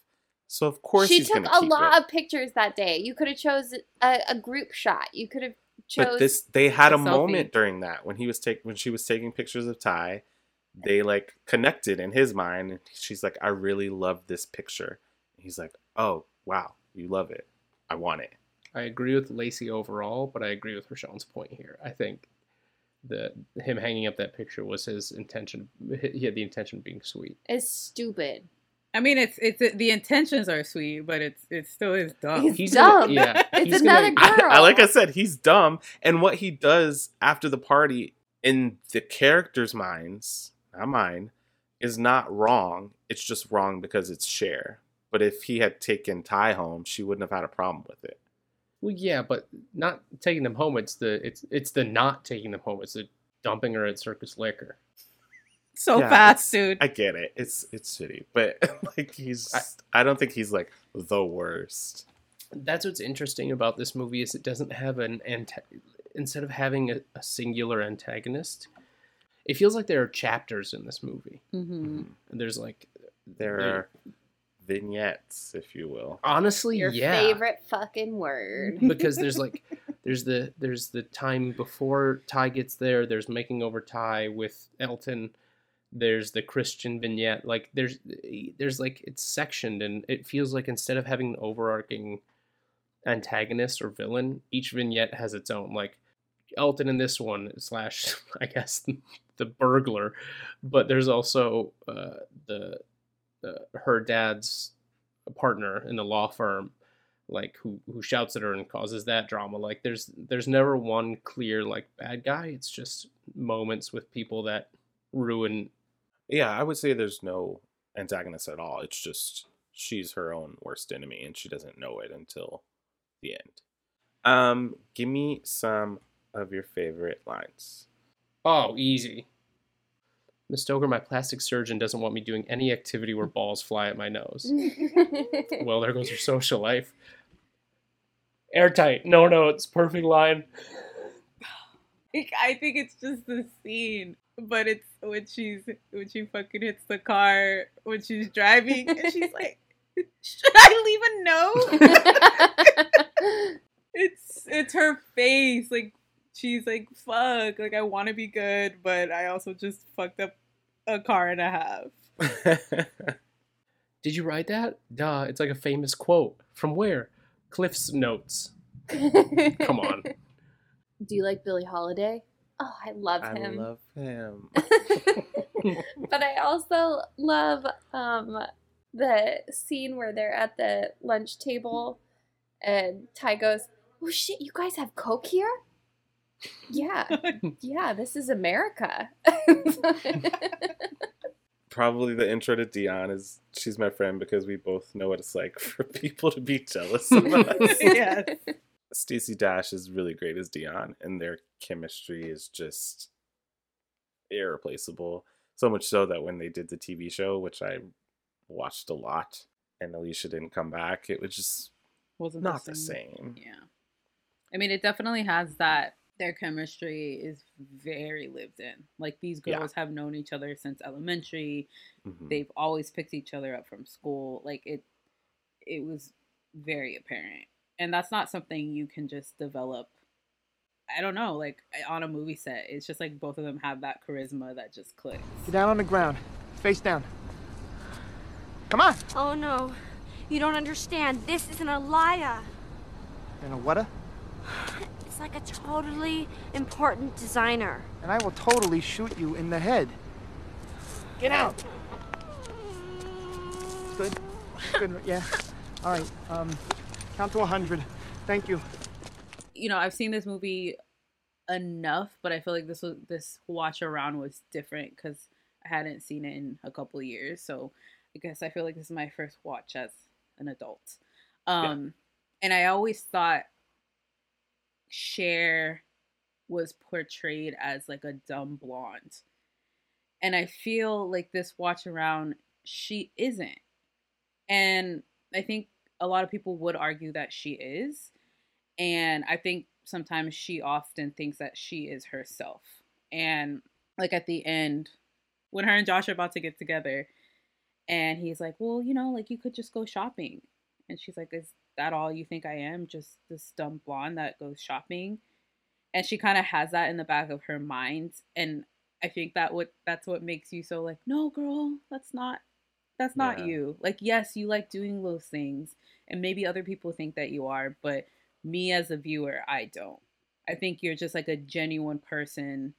So, of course, she took a lot of pictures that day. You could have chose a group shot. You could have chose. But they had a moment during that when she was taking pictures of Ty. They, like, connected in his mind. She's like, I really love this picture. He's like, oh, wow, you love it. I want it. I agree with Lacey overall, but I agree with Rashawn's point here. I think him hanging up that picture was his intention. He had the intention of being sweet. It's stupid. I mean, it's the intentions are sweet, but it still is dumb. He's dumb. Yeah, it's another girl. Like I said, he's dumb, and what he does after the party in the characters' minds, not mine, is not wrong. It's just wrong because it's Cher. But if he had taken Ty home, she wouldn't have had a problem with it. Well, yeah, but not taking them home. It's the not taking them home. It's the dumping her at Circus Liquor. Fast, dude. I get it. It's shitty, but, like, I don't think he's, like, the worst. That's what's interesting about this movie is it doesn't have instead of having a singular antagonist, it feels like there are chapters in this movie. Mm-hmm. And there's, like, there are vignettes, if you will. Honestly, your favorite fucking word. Because there's, like, there's the time before Ty gets there. There's making over Ty with Elton. There's the Christian vignette, like there's like, it's sectioned, and it feels like instead of having an overarching antagonist or villain, each vignette has its own, like, Elton in this one / I guess the burglar, but there's also her dad's partner in the law firm, like who shouts at her and causes that drama. Like there's never one clear like bad guy. It's just moments with people that ruin. Yeah, I would say there's no antagonist at all. It's just she's her own worst enemy and she doesn't know it until the end. Give me some of your favorite lines. Oh, easy. Miss Stoker, my plastic surgeon doesn't want me doing any activity where balls fly at my nose. Well, there goes your social life. Airtight. No, it's perfect line. I think it's just the scene, but it's when she fucking hits the car when she's driving and she's like, should I leave a note? It's her face, like. She's like, fuck, like, I want to be good, but I also just fucked up a car and a half. Did you write that? Duh, it's like a famous quote. From where? Cliff's Notes. Come on. Do you like Billie Holiday? Oh, I love him. I love him. But I also love the scene where they're at the lunch table and Ty goes, oh, shit, you guys have Coke here? Yeah, this is America. Probably the intro to Dion is, she's my friend because we both know what it's like for people to be jealous of us. Yes. Stacey Dash is really great as Dion, and their chemistry is just irreplaceable. So much so that when they did the TV show, which I watched a lot, and Alicia didn't come back, it was just not the same. Yeah. I mean, it definitely has that. Their chemistry is very lived in. Like, these girls have known each other since elementary. Mm-hmm. They've always picked each other up from school. Like, it was very apparent. And that's not something you can just develop, I don't know, like, on a movie set. It's just, like, both of them have that charisma that just clicks. Get down on the ground. Face down. Come on! Oh, no. You don't understand. This is an Aliyah. And a what-a? It's like a totally important designer. And I will totally shoot you in the head. Get out! Good? Good, yeah. All right, count to 100. Thank you. You know, I've seen this movie enough, but I feel like this watch around was different because I hadn't seen it in a couple of years. So I guess I feel like this is my first watch as an adult. And I always thought Cher was portrayed as like a dumb blonde, and I feel like this watch around she isn't, and I think a lot of people would argue that she is, and I think sometimes she often thinks that she is herself. And like at the end when her and Josh are about to get together and he's like, well, you know, like, you could just go shopping, and she's like, is that all you think I am, just this dumb blonde that goes shopping? And she kind of has that in the back of her mind, and I think that's what makes you so like, no girl, that's not you. Like, yes, you like doing those things and maybe other people think that you are, but me as a viewer, I don't. I think you're just like a genuine person,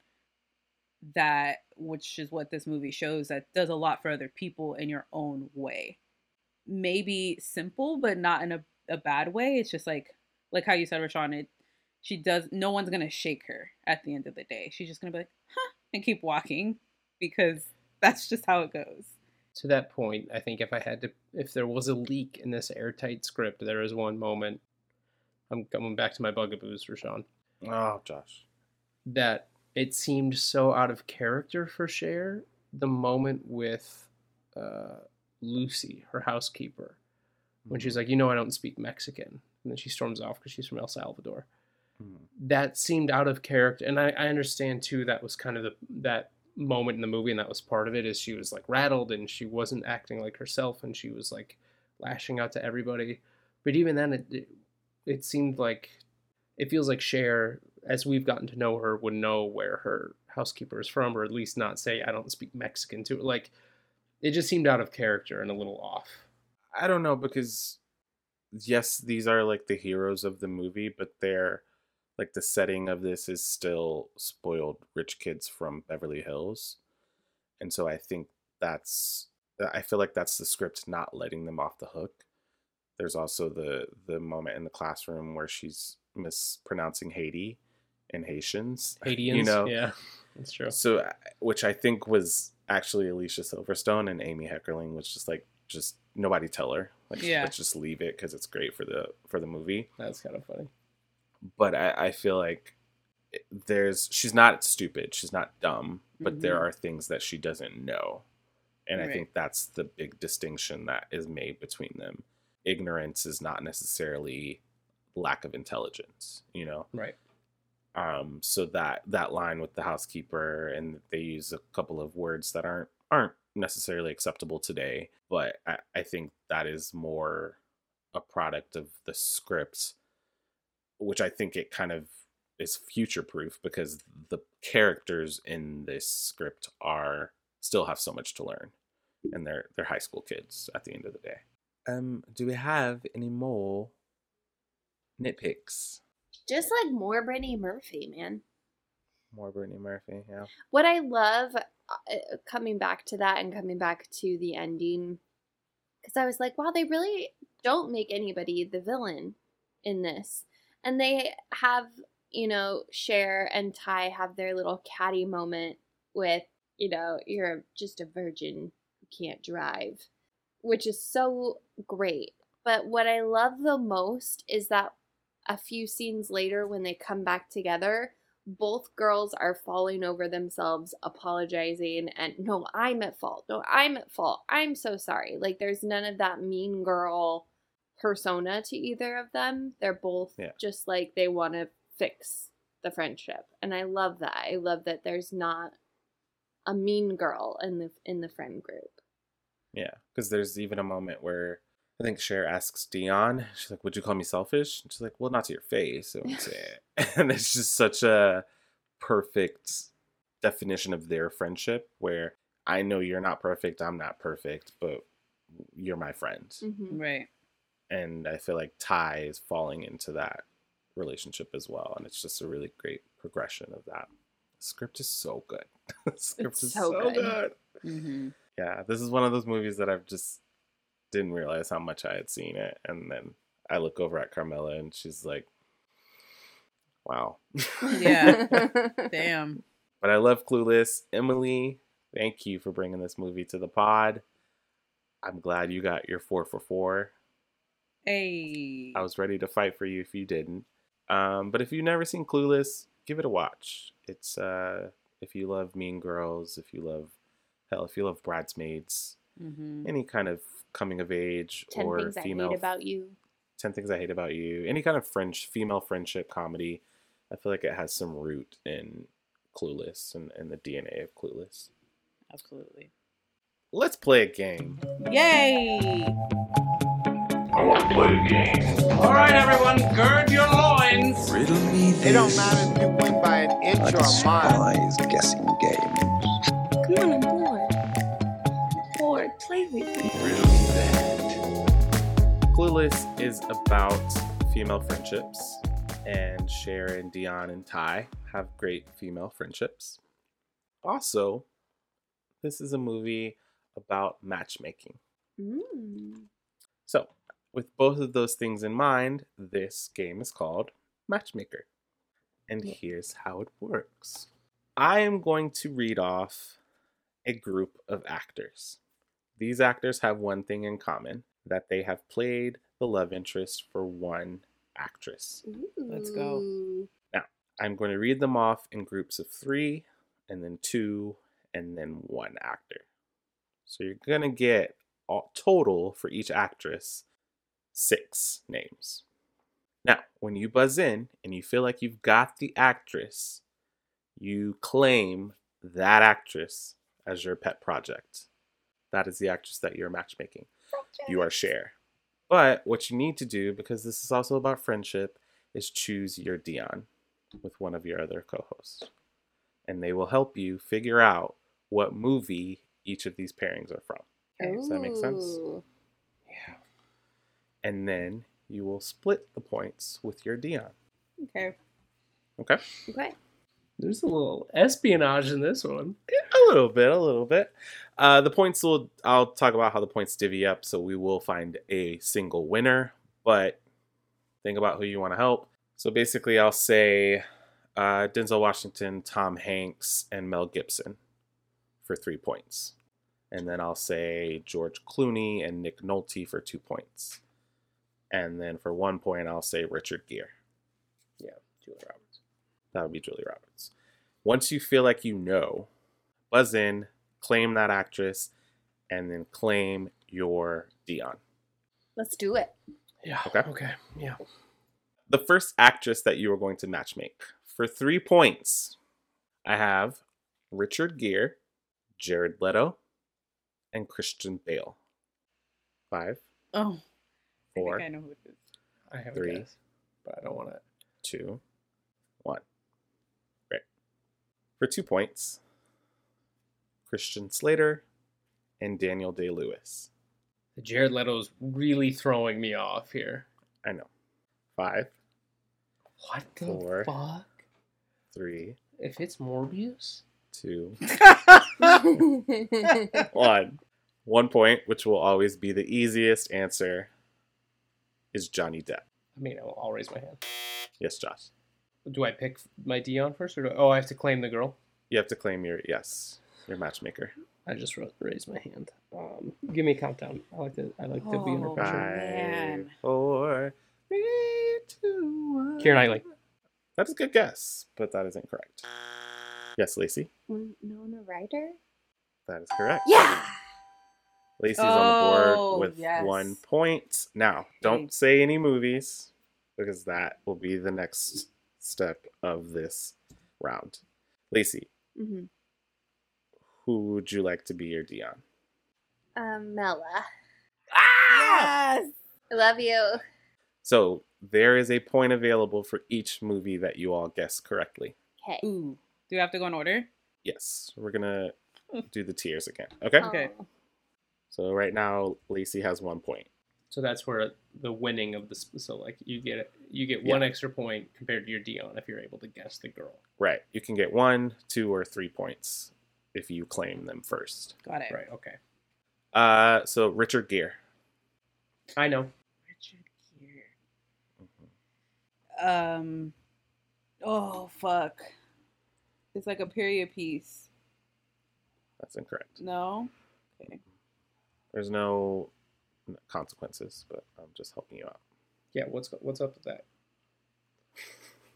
that which is what this movie shows, that does a lot for other people in your own way. Maybe simple, but not in a bad way. It's just like how you said, Rashawn, no one's gonna shake her at the end of the day. She's just gonna be like, huh, and keep walking, because that's just how it goes. To that point, I think if there was a leak in this airtight script, there is one moment, I'm coming back to my bugaboos, Rashawn. Oh, Josh. That it seemed so out of character for Cher, the moment with Lucy, her housekeeper, when she's like, you know, I don't speak Mexican. And then she storms off because she's from El Salvador. Mm-hmm. That seemed out of character. And I understand, too, that was kind of that moment in the movie, and that was part of it, is she was, like, rattled, and she wasn't acting like herself, and she was, like, lashing out to everybody. But even then, it seemed like, it feels like Cher, as we've gotten to know her, would know where her housekeeper is from, or at least not say, I don't speak Mexican, to it. Like, it just seemed out of character and a little off. I don't know, because yes, these are like the heroes of the movie, but they're like, the setting of this is still spoiled rich kids from Beverly Hills. And so I feel like that's the script not letting them off the hook. There's also the moment in the classroom where she's mispronouncing Haiti and Haitians. Haitians, you know? Yeah, that's true. So, which I think was actually Alicia Silverstone, and Amy Heckerling was just like, just nobody tell her. Like, yeah. Let's just leave it because it's great for the movie. That's kind of funny. But I feel like she's not stupid. She's not dumb. But there are things that she doesn't know. And right. I think that's the big distinction that is made between them. Ignorance is not necessarily lack of intelligence, you know? Right. So that line with the housekeeper, and they use a couple of words that aren't necessarily acceptable today. But I think that is more a product of the script, which I think it kind of is future-proof because the characters in this script still have so much to learn, and they're high school kids at the end of the day. Do we have any more nitpicks? Just like more Brittany Murphy, man. More Brittany Murphy, yeah. What I love, coming back to that and coming back to the ending, because I was like, wow, they really don't make anybody the villain in this. And they have, you know, Cher and Ty have their little catty moment with, you know, you're just a virgin who can't drive, which is so great. But what I love the most is that a few scenes later, when they come back together, both girls are falling over themselves, apologizing, and no, I'm at fault. No, I'm at fault. I'm so sorry. Like, there's none of that mean girl persona to either of them. They're both just like they want to fix the friendship. And I love that. I love that there's not a mean girl in the friend group. Yeah, because there's even a moment where I think Cher asks Dion, she's like, would you call me selfish? And she's like, well, not to your face. And it's just such a perfect definition of their friendship where I know you're not perfect, I'm not perfect, but you're my friend. Mm-hmm. Right. And I feel like Ty is falling into that relationship as well. And it's just a really great progression of that. The script is so good. The script is so good. Mm-hmm. Yeah, this is one of those movies that I've just didn't realize how much I had seen it. And then I look over at Carmela and she's like, wow. Yeah. Damn. But I love Clueless. Emily, thank you for bringing this movie to the pod. I'm glad you got your 4 for 4. Hey. I was ready to fight for you if you didn't. But if you've never seen Clueless, give it a watch. It's if you love Mean Girls, if you love, hell, if you love Bridesmaids, any kind of coming of age or female. 10 Things I Hate About You. Any kind of female friendship comedy. I feel like it has some root in Clueless and the DNA of Clueless. Absolutely. Let's play a game. Yay! I want to play a game. All right, everyone, gird your loins. Riddle me this. It don't matter if you win by an inch or a mile. Guessing game. Come on, I'm bored. I'm bored. Play with me. Riddle me that. Clueless is about female friendships, and Cher and Dion and Ty have great female friendships. Also, this is a movie about matchmaking. So, with both of those things in mind, this game is called Matchmaker. And here's how it works. I am going to read off a group of actors. These actors have one thing in common, that they have played the love interest for one actress. Ooh. Let's go. Now, I'm going to read them off in groups of 3, and then 2, and then 1 actor. So you're going to get total for each actress 6 names. Now, when you buzz in and you feel like you've got the actress, you claim that actress as your pet project. That is the actress that you're matchmaking. You are Cher. But what you need to do, because this is also about friendship, is choose your Dion with one of your other co-hosts. And they will help you figure out what movie each of these pairings are from. Okay, does that make sense? Yeah. And then you will split the points with your Dion. Okay. Okay? Okay. There's a little espionage in this one. Yeah, a little bit. The points will, I'll talk about how the points divvy up. So we will find a single winner, but think about who you want to help. So basically I'll say Denzel Washington, Tom Hanks, and Mel Gibson for 3 points. And then I'll say George Clooney and Nick Nolte for 2 points. And then for 1 point, I'll say Richard Gere. Yeah, Julie Roberts. That would be Julie Roberts. Once you feel like you know, buzz in, claim that actress, and then claim your Dion. Let's do it. Yeah. Okay. Yeah. The first actress that you are going to matchmake. For 3 points, I have Richard Gere, Jared Leto, and Christian Bale. 5. Oh. 4. I think I know who it is. I have 3, a guess, but I don't want it. 2, 1. Great. For 2 points, Christian Slater and Daniel Day-Lewis. Jared Leto's really throwing me off here. I know. 5. What the 4, fuck? 3. If it's Morbius. 2. 1. 1 point, which will always be the easiest answer, is Johnny Depp. I mean, I'll raise my hand. Yes, Josh. Do I pick my Dion first, or I have to claim the girl? You have to claim your matchmaker. I just raised my hand. Give me a countdown. I like to be under pressure. 5, 4, 3, 2, 1. Keira Knightley. That's a good guess, but that isn't correct. Yes, Lacey. Winona Ryder. That is correct. Yeah. Lacey's on the board with 1 point. Now, don't say any movies, because that will be the next step of this round. Lacey, mm-hmm. Who would you like to be your Dion? Mella. Ah! Yes! I love you. So, there is a point available for each movie that you all guess correctly. Okay. Ooh. Do we have to go in order? Yes. We're going to do the tiers again. Okay? Okay. So right now, Lacey has 1 point. So that's where the winning of the... So, like, you get one extra point compared to your Dion if you're able to guess the girl. Right. You can get 1, 2, or 3 points if you claim them first. Got it. Right, okay. So Richard Gere. I know. Richard Gere. Mm-hmm. Oh, fuck. It's like a period piece. That's incorrect. No? Okay. There's no consequences, but I'm just helping you out. Yeah, what's up with that?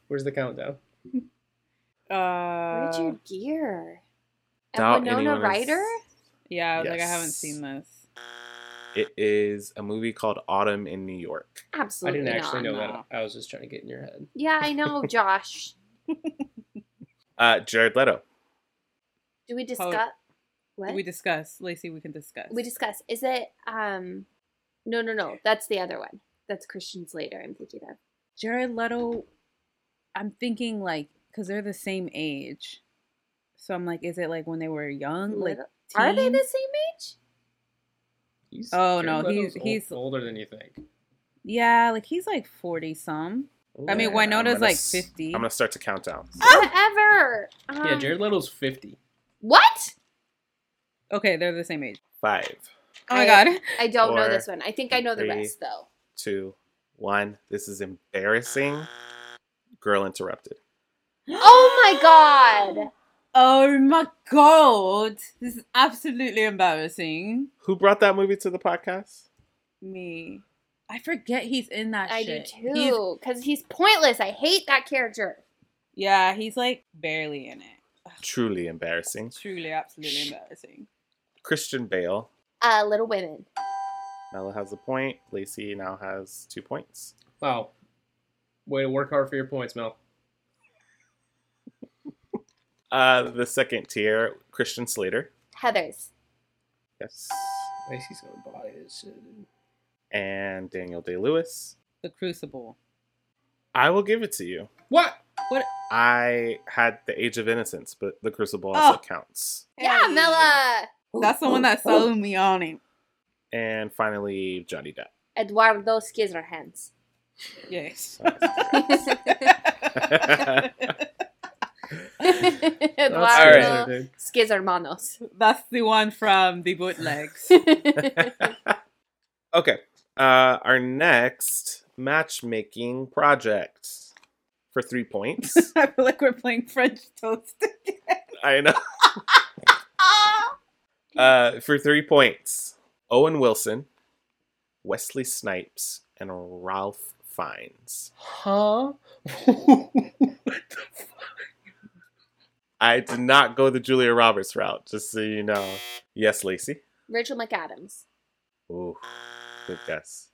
Where's the countdown? Richard Gere. And Winona Ryder? Yeah, like, I haven't seen this. It is a movie called Autumn in New York. Absolutely not. I didn't actually know that. I was just trying to get in your head. Yeah, I know, Josh. Jared Leto. Do we discuss... What? We discuss. Lacey, we can discuss. We discuss. Is it... No. That's the other one. That's Christian Slater I'm thinking of. Jared Leto, I'm thinking, like... Because they're the same age. So I'm like, is it like when they were young? Like, are they the same age? He's older than you think. Yeah, like he's like 40-some. Ooh, I mean, Winona's like 50. I'm gonna start to count down. So. Whatever. Yeah, Jared Leto's 50. What? Okay, they're the same age. 5. Oh my god. I don't know this one. I think I know 3, the rest though. 2, 1. This is embarrassing. Girl Interrupted. Oh my god. Oh my god! This is absolutely embarrassing. Who brought that movie to the podcast? Me. I forget he's in that shit. I do too, because he's pointless. I hate that character. Yeah, he's like barely in it. Ugh. Truly embarrassing. Truly, absolutely embarrassing. Christian Bale. Little Women. Mella has a point. Lacey now has 2 points. Wow. Way to work hard for your points, Mel. The second tier, Christian Slater. Heathers. Yes. Lacey's gonna buy this. And Daniel Day-Lewis. The Crucible. I will give it to you. What? I had The Age of Innocence, but The Crucible also counts. Yeah, Mella! That's the one that sold me on it. And finally, Johnny Depp. Eduardo Scissorhands. Yes. Eduardo right. Skiz Hermanos. That's the one from the bootlegs. Okay. Our next matchmaking project for 3 points. I feel like we're playing French toast again. I know. For 3 points, Owen Wilson, Wesley Snipes, and Ralph Fiennes. Huh? What the fuck? I did not go the Julia Roberts route, just so you know. Yes, Lacey? Rachel McAdams. Ooh, good guess.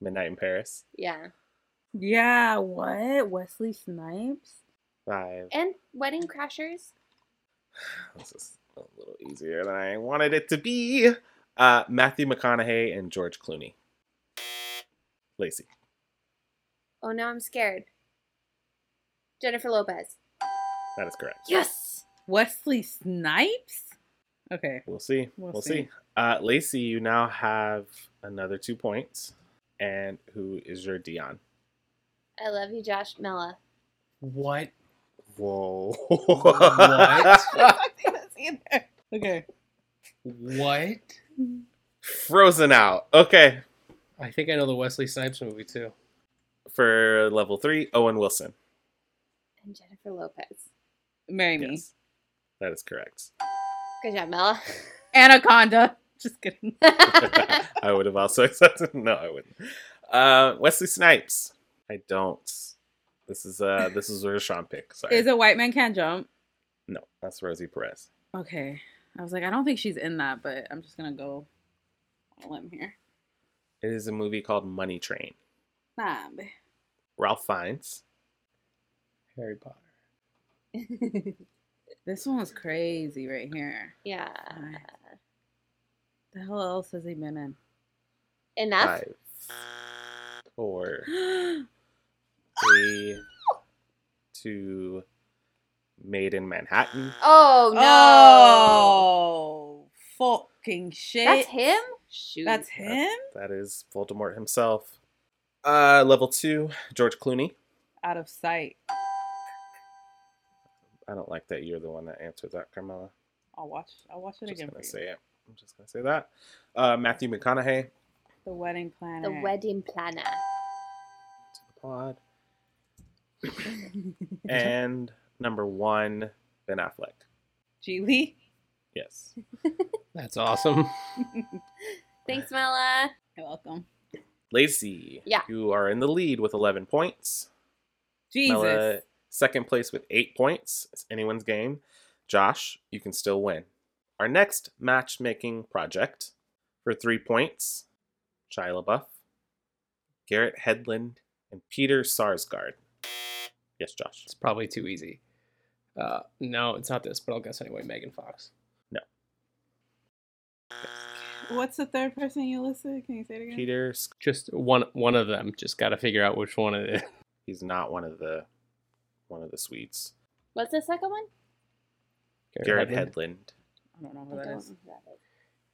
Midnight in Paris? Yeah. Yeah, what? Wesley Snipes? 5. And Wedding Crashers? This is a little easier than I wanted it to be. Matthew McConaughey and George Clooney. Lacey. Oh, now I'm scared. Jennifer Lopez. That is correct. Yes! Wesley Snipes? Okay. We'll see. We'll see. Lacey, you now have another 2 points. And who is your Dion? I love you, Josh Mella. What? Whoa. What? Okay. What? Frozen out. Okay. I think I know the Wesley Snipes movie, too. For level 3, Owen Wilson. And Jennifer Lopez. Marry Me. Yes, that is correct. Good job, Mella. Anaconda. Just kidding. I would have also accepted. No, I wouldn't. Wesley Snipes. I don't. This is a Sean pick. Sorry. Is it White Man Can't Jump? No, that's Rosie Perez. Okay. I was like, I don't think she's in that, but I'm just going to go on a limb here. It is a movie called Money Train. Ralph Fiennes. Harry Potter. This one was crazy right here. Yeah. The hell else has he been in? Enough. 5, 4, 3, 2, Made in Manhattan. Oh, no. Oh, fucking shit. That's him? Shoot. That's him? That is Voldemort himself. Level 2, George Clooney. Out of Sight. I don't like that you're the one that answered that, Carmela. I'll watch it again. I'm just gonna say that. Matthew McConaughey. The Wedding Planner. To the pod. And number 1, Ben Affleck. Geely? Yes. That's awesome. Thanks, Mella. You're welcome. Lacey, yeah. You are in the lead with 11 points. Jesus. Mella, second place with 8 points. It's anyone's game. Josh, you can still win. Our next matchmaking project for 3 points, Shia LaBeouf, Garrett Hedlund, and Peter Sarsgaard. Yes, Josh. It's probably too easy. No, it's not this, but I'll guess anyway. Megan Fox. No. What's the third person you listed? Can you say it again? Peter. Just one of them. Just got to figure out which one it is. He's not one of the Swedes. What's the second one? Garrett Hedlund. I don't know who that is.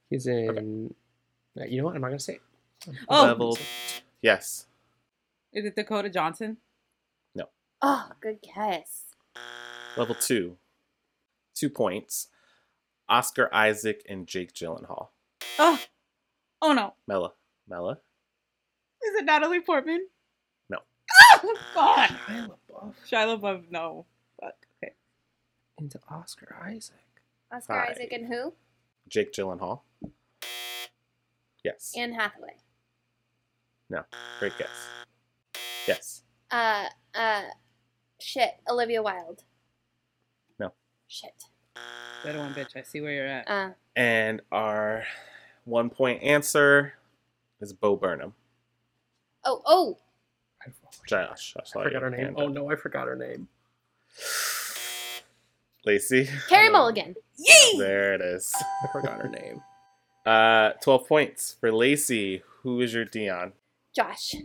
He's in... Okay. You know what? I'm not going to say it. Oh! Level... Yes. Is it Dakota Johnson? No. Oh, good guess. Level 2. 2 points. Oscar Isaac and Jake Gyllenhaal. Oh! Oh, no. Mella? Is it Natalie Portman? No. Oh, God! Shia LaBeouf, no. Fuck. Okay. Into Oscar Isaac. Oscar Hi. Isaac and who? Jake Gyllenhaal. Yes. Anne Hathaway. No. Great guess. Yes. Olivia Wilde. No. Shit. Better one, bitch. I see where you're at. And our 1 point answer is Bo Burnham. Oh. Josh. I forgot her name. Oh, no, I forgot her name. Lacey. Carey Mulligan. Yay! There it is. I forgot her name. 12 points for Lacey. Who is your Dion? Josh.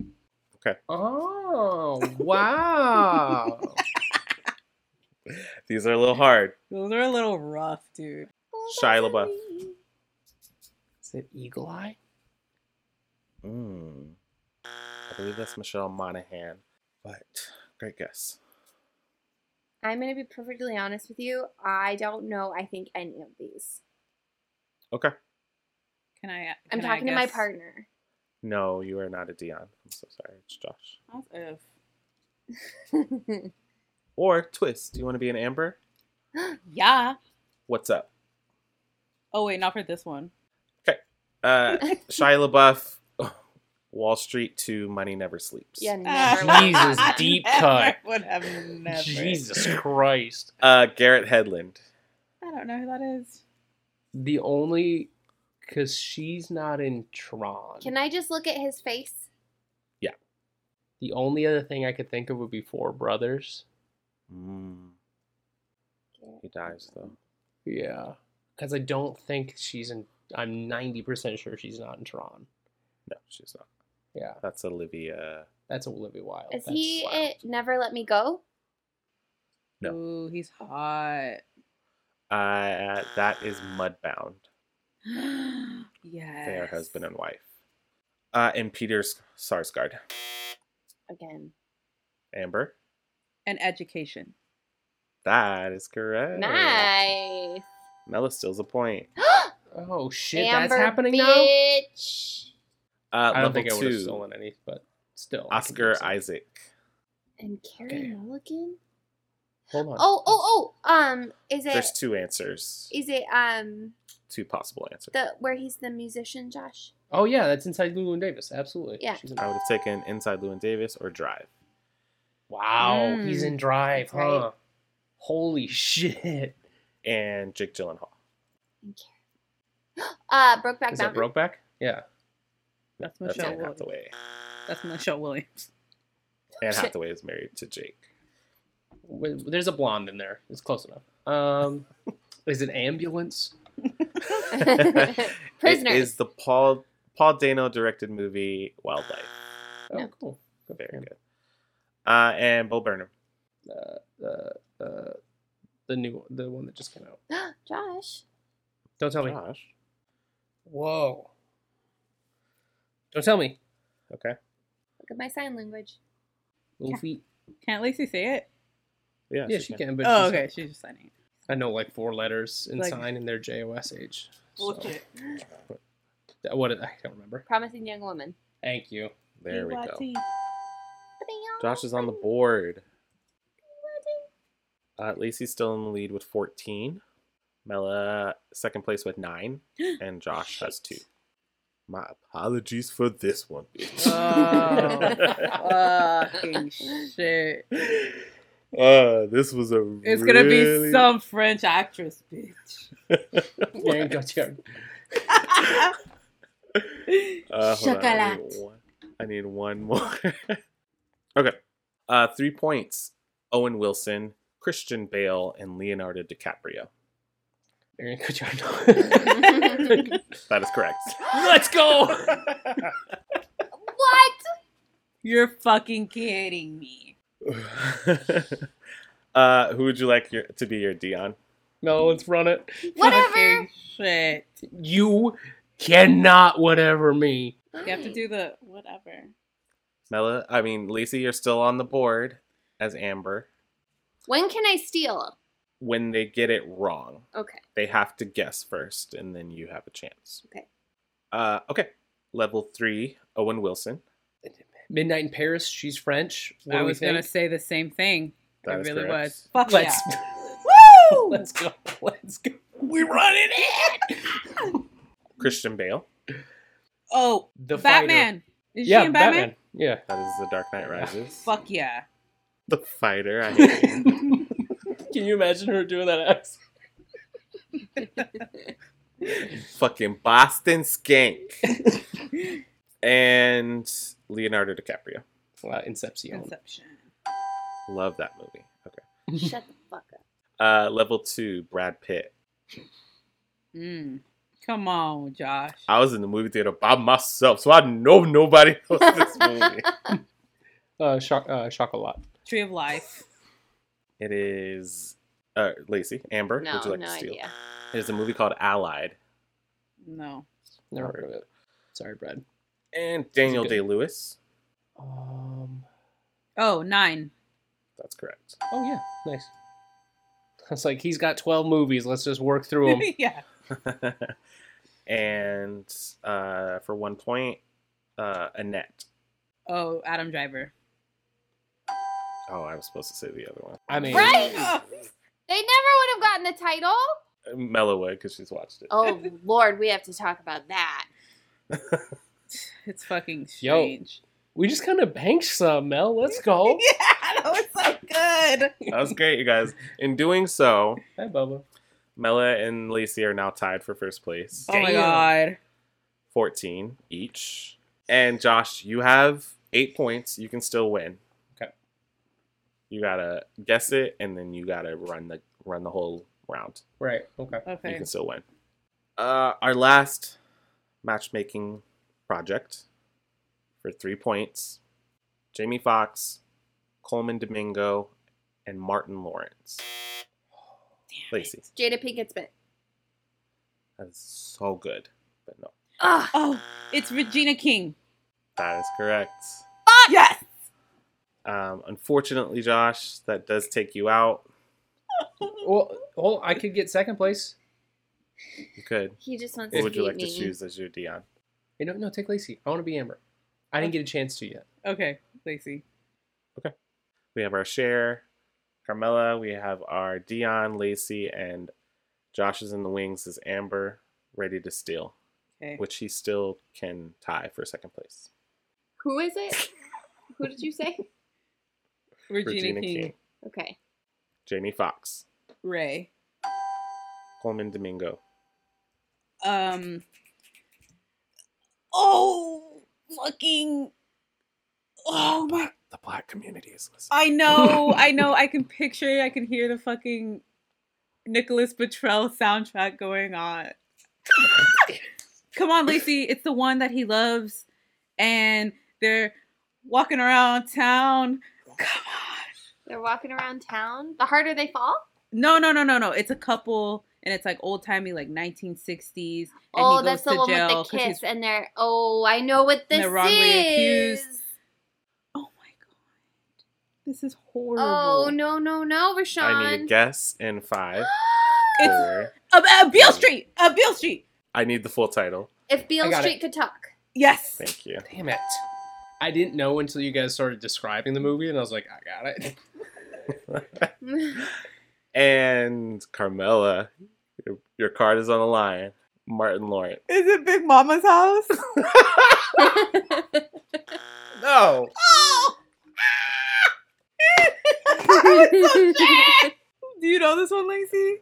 Okay. Oh, wow. These are a little hard. Those are a little rough, dude. Shia LaBeouf. Is it Eagle Eye? I believe that's Michelle Monaghan. But great guess. I'm going to be perfectly honest with you. I don't know, I think, any of these. Okay. I'm talking to my partner. No, you are not a Dion. I'm so sorry. It's Josh. That's if. Or twist. Do you want to be an Amber? Yeah. What's up? Oh, wait. Not for this one. Okay. Shia LaBeouf, Wall Street to Money Never Sleeps. Yeah, never. Jesus, deep cut. Jesus Christ. Garrett Hedlund. I don't know who that is. The only... Because she's not in Tron. Can I just look at his face? Yeah. The only other thing I could think of would be Four Brothers. Mm. He dies, though. Yeah. Because I don't think she's in... I'm 90% sure she's not in Tron. No, she's not. Yeah. That's Olivia... That's Olivia Wilde. Is he in Never Let Me Go? No. Ooh, he's hot. That is Mudbound. Yes. They are husband and wife. And Peter Sarsgaard. Again. Amber. And Education. That is correct. Nice. Mela steals a point. Oh, shit. Amber, that's happening bitch. Now? I don't think I would have stolen any, but still. Oscar Isaac. And Carey Mulligan? Hold on. Oh. Is it... There's two answers. Is it... Two possible answers. Where he's the musician, Josh. Oh, yeah. That's Inside Llewyn Davis. Absolutely. Yeah. I would have taken Inside Llewyn Davis or Drive. Wow. Mm. He's in Drive, that's huh? Right. Holy shit. And Jake Gyllenhaal. Thank you. Brokeback Mountain. Is that Brokeback? Yeah. That's Michelle Williams. Anne Hathaway. That's Michelle Williams. Anne Hathaway is married to Jake. There's a blonde in there. It's close enough. Is it Ambulance? Prisoner. It is the Paul Dano directed movie Wildlife. Oh, no. Cool. Very good. And Bo Burnham. The one that just came out. Josh. Don't tell me. Josh. Whoa. Don't tell me. Okay. Look at my sign language. Little feet. Can't Lacey say it? Yeah. Yeah, she can. But oh, okay. She's just signing it. I know like four letters in like, sign and they're JOSH. Bullshit. So. What? I can't remember. Promising Young Woman. Thank you. There we go. Josh is on the board. Lacey's still in the lead with 14. Mela second place with 9. And Josh has 2. My apologies for this one. Oh, fucking shit. This was a really... It's gonna be some French actress, bitch. Chocolat. I need one more. Okay. 3 points. Owen Wilson, Christian Bale, and Leonardo DiCaprio. That is correct. Let's go! What? You're fucking kidding me. Who would you like to be your Dion? No, let's run it. Whatever. Shit. You cannot whatever me. You have to do the whatever. Mela, Lacey, you're still on the board as Amber. When can I steal? When they get it wrong. Okay. They have to guess first, and then you have a chance. Okay. Okay. Level 3, Owen Wilson. Midnight in Paris, she's French. I was going to say the same thing. I really was. Fuck yeah. Woo! Let's go. We're running it! Christian Bale. Oh, the Batman. Fighter. Is she in Batman? Yeah. That is The Dark Knight Rises. Fuck yeah. The Fighter. I hate you. Can you imagine her doing that accent? Fucking Boston skank. And... Leonardo DiCaprio. Inception. Love that movie. Okay. Shut the fuck up. Level 2, Brad Pitt. Come on, Josh. I was in the movie theater by myself, so I know nobody knows this movie. Chocolat. Tree of Life. It is Lacey. Amber, would you like to steal? Idea. There's a movie called Allied. No. Never heard of it. Sorry, Brad. And Daniel Day-Lewis. 9. That's correct. Oh, yeah. Nice. It's like, he's got 12 movies. Let's just work through them. Yeah. And for 1 point, Annette. Oh, Adam Driver. Oh, I was supposed to say the other one. I mean, right? They never would have gotten the title. Mella would, because she's watched it. Oh, Lord, we have to talk about that. It's fucking strange. Yo, we just kind of banked some, Mel. Let's go. Yeah, that was so good. That was great, you guys. In doing so, hi, Bubba. Mella and Lacey are now tied for first place. Oh, my God. 14 each. And Josh, you have 8 points. You can still win. Okay. You got to guess it, and then you got to run the whole round. Right. Okay. You can still win. Our last matchmaking project for 3 points. Jamie Foxx, Coleman Domingo, and Martin Lawrence. Lacey. Jada Pinkett Smith. That's so good, but no. Ugh. Oh, it's Regina King. That is correct. Fuck! Yes! Unfortunately, Josh, that does take you out. Well, I could get second place. You could. He just wants to beat me. What would you like to choose as your Dion? Hey, no, take Lacey. I want to be Amber. I didn't get a chance to yet. Okay, Lacey. Okay. We have our Cher, Carmela. We have our Dion, Lacey, and Josh is in the wings is Amber, ready to steal. Okay. Which he still can tie for second place. Who is it? Who did you say? Regina King. Okay. Jamie Foxx. Ray. Coleman Domingo. Oh, fucking. Oh, my. The black community is listening. I know. I can picture it. I can hear the fucking Nicholas Bottrell soundtrack going on. Come on, Lacey. It's the one that he loves. And they're walking around town. Come on. They're walking around town? The harder they fall? No. It's a couple. And it's like old-timey, like 1960s. And oh, that's the one with the kiss. And they're, oh, I know what this is. They're wrongly accused. Oh, my God. This is horrible. Oh, no, Rashawn. I need a guess in 5. Beale Street. I need the full title. If Beale Street could talk. Yes. Thank you. Damn it. I didn't know until you guys started describing the movie, and I was like, I got it. And Carmela, your card is on the line. Martin Lawrence. Is it Big Mama's House? No. Oh! So sad. Do you know this one, Lacey?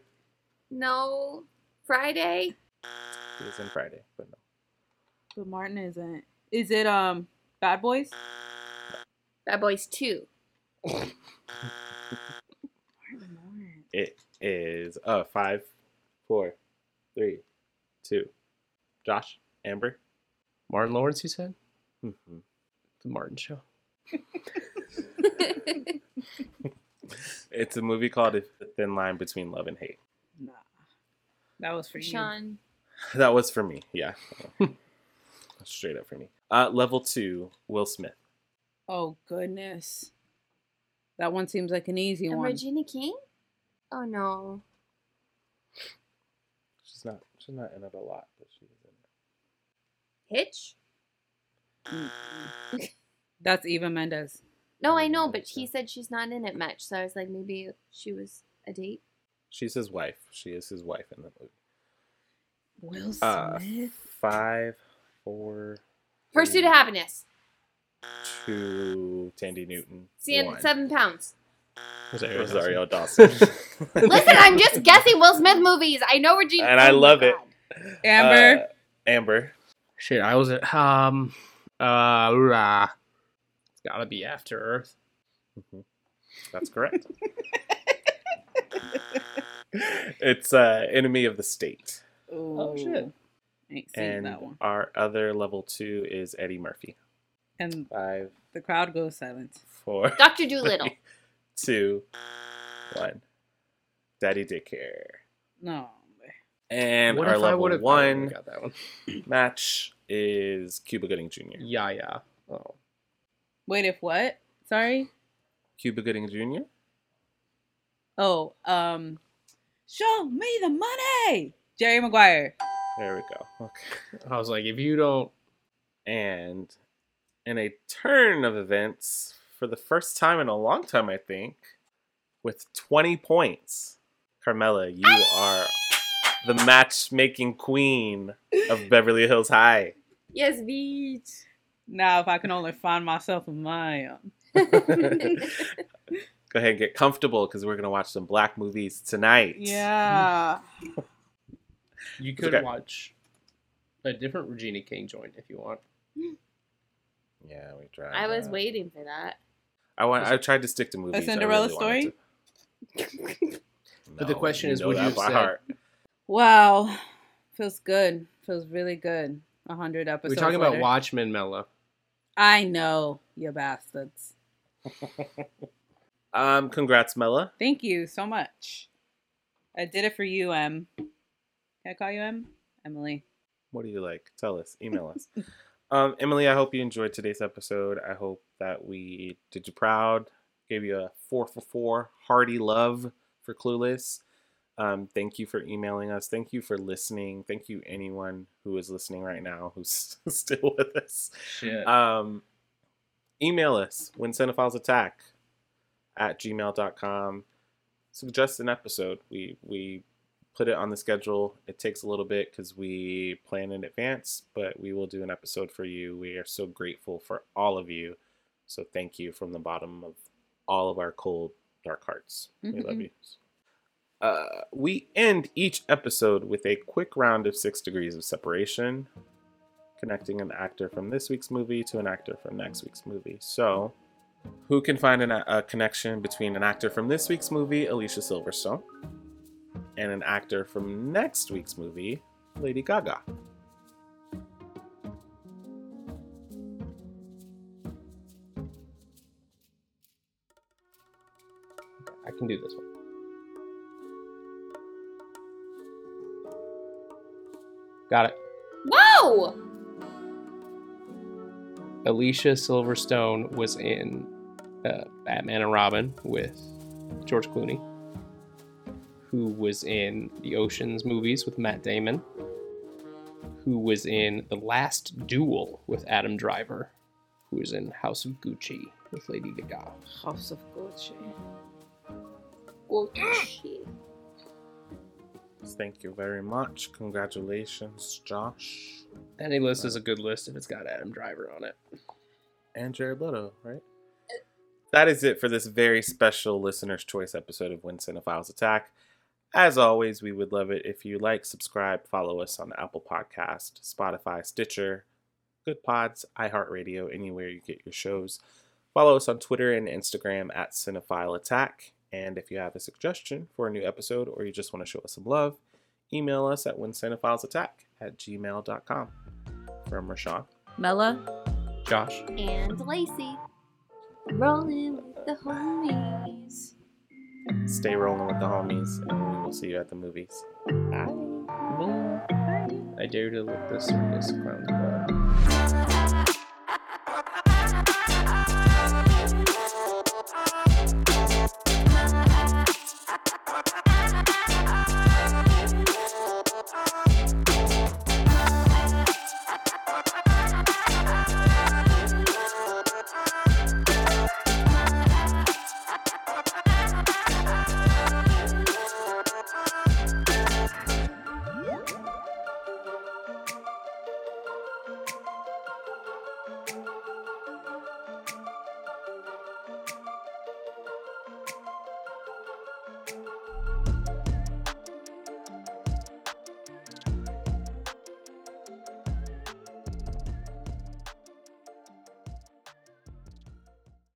No. Friday? It was in Friday, but no. But Martin isn't. Is it Bad Boys? Bad Boys 2. It is 5, 4, 3, 2. Josh, Amber, Martin Lawrence. You said, mm-hmm. The Martin Show. It's a movie called "A Thin Line Between Love and Hate." Nah, that was for Sean. You. That was for me. Yeah, straight up for me. Level 2, Will Smith. Oh goodness, that one seems like an easy one. Regina King. Oh, no. She's not in it a lot, but she was in it. Hitch? Mm-hmm. That's Eva Mendes. No, I know, but he said she's not in it much, so I was like, maybe she was a date? She's his wife. She is his wife in the movie. Will Smith? 5, 4... Pursuit of Happiness. 2, Tandy Newton. 7 pounds. Rosario Dawson. Listen, I'm just guessing Will Smith movies. I know Regina. And I love it. Amber. Amber. Shit, I was at, it's gotta be After Earth. Mm-hmm. That's correct. It's Enemy of the State. Ooh. Oh, shit. I ain't seen that one. Our other level 2 is Eddie Murphy. And 5. The crowd goes silent. 4. Dr. Dolittle. 3, 2, 1. Daddy Daycare. No. And what our level 1 got that one. Match is Cuba Gooding Jr. Yeah. Oh. Wait, if what? Sorry? Cuba Gooding Jr.? Oh, Show me the money! Jerry Maguire. There we go. Okay. I was like, if you don't... And in a turn of events, for the first time in a long time, I think, with 20 points, Carmela, you are the matchmaking queen of Beverly Hills High. Yes, bitch. Now, if I can only find myself in my Go ahead and get comfortable because we're going to watch some black movies tonight. Yeah. You could watch a different Regina King joint if you want. Yeah, we tried. I was waiting for that. I tried to stick to movies. A Cinderella Story? No, but the question is, would you have said? Wow. Feels good. Feels really good. 100 episodes We're talking later. About Watchmen, Mella. I know, you bastards. Congrats, Mella. Thank you so much. I did it for you, Em. Can I call you Em? Emily. What do you like? Tell us. Email us. Emily, I hope you enjoyed today's episode. I hope that we did you proud. Gave you a 4 for 4 hearty love for Clueless. Thank you for emailing us. Thank you for listening. Thank you anyone who is listening right now who's still with us. Shit. Email us, wincentophilesattack@gmail.com. Suggest an episode. We put it on the schedule. It takes a little bit because we plan in advance, but we will do an episode for you. We are so grateful for all of you. So thank you from the bottom of all of our cold, dark hearts. Mm-hmm. We love you. We end each episode with a quick round of 6 degrees of separation, connecting an actor from this week's movie to an actor from next week's movie. So, who can find a connection between an actor from this week's movie, Alicia Silverstone, and an actor from next week's movie, Lady Gaga? I can do this one. Got it. Whoa! Alicia Silverstone was in Batman and Robin with George Clooney, who was in the Ocean's movies with Matt Damon, who was in The Last Duel with Adam Driver, who was in House of Gucci with Lady Gaga. House of Gucci. Gucci. Thank you very much. Congratulations, Josh. Any list is a good list if it's got Adam Driver on it. And Jared Leto, right? That is it for this very special Listener's Choice episode of When Cinephiles Attack. As always, we would love it if you like, subscribe, follow us on Apple Podcast, Spotify, Stitcher, Good Pods, iHeartRadio, anywhere you get your shows. Follow us on Twitter and Instagram at Cinephile Attack. And if you have a suggestion for a new episode or you just want to show us some love, email us at wincentophilesattack@gmail.com. From Rashawn, Mella, Josh, and Lacey. Rolling with the homies. Stay rolling with the homies, and we will see you at the movies. Bye. I dare to look the circus clown.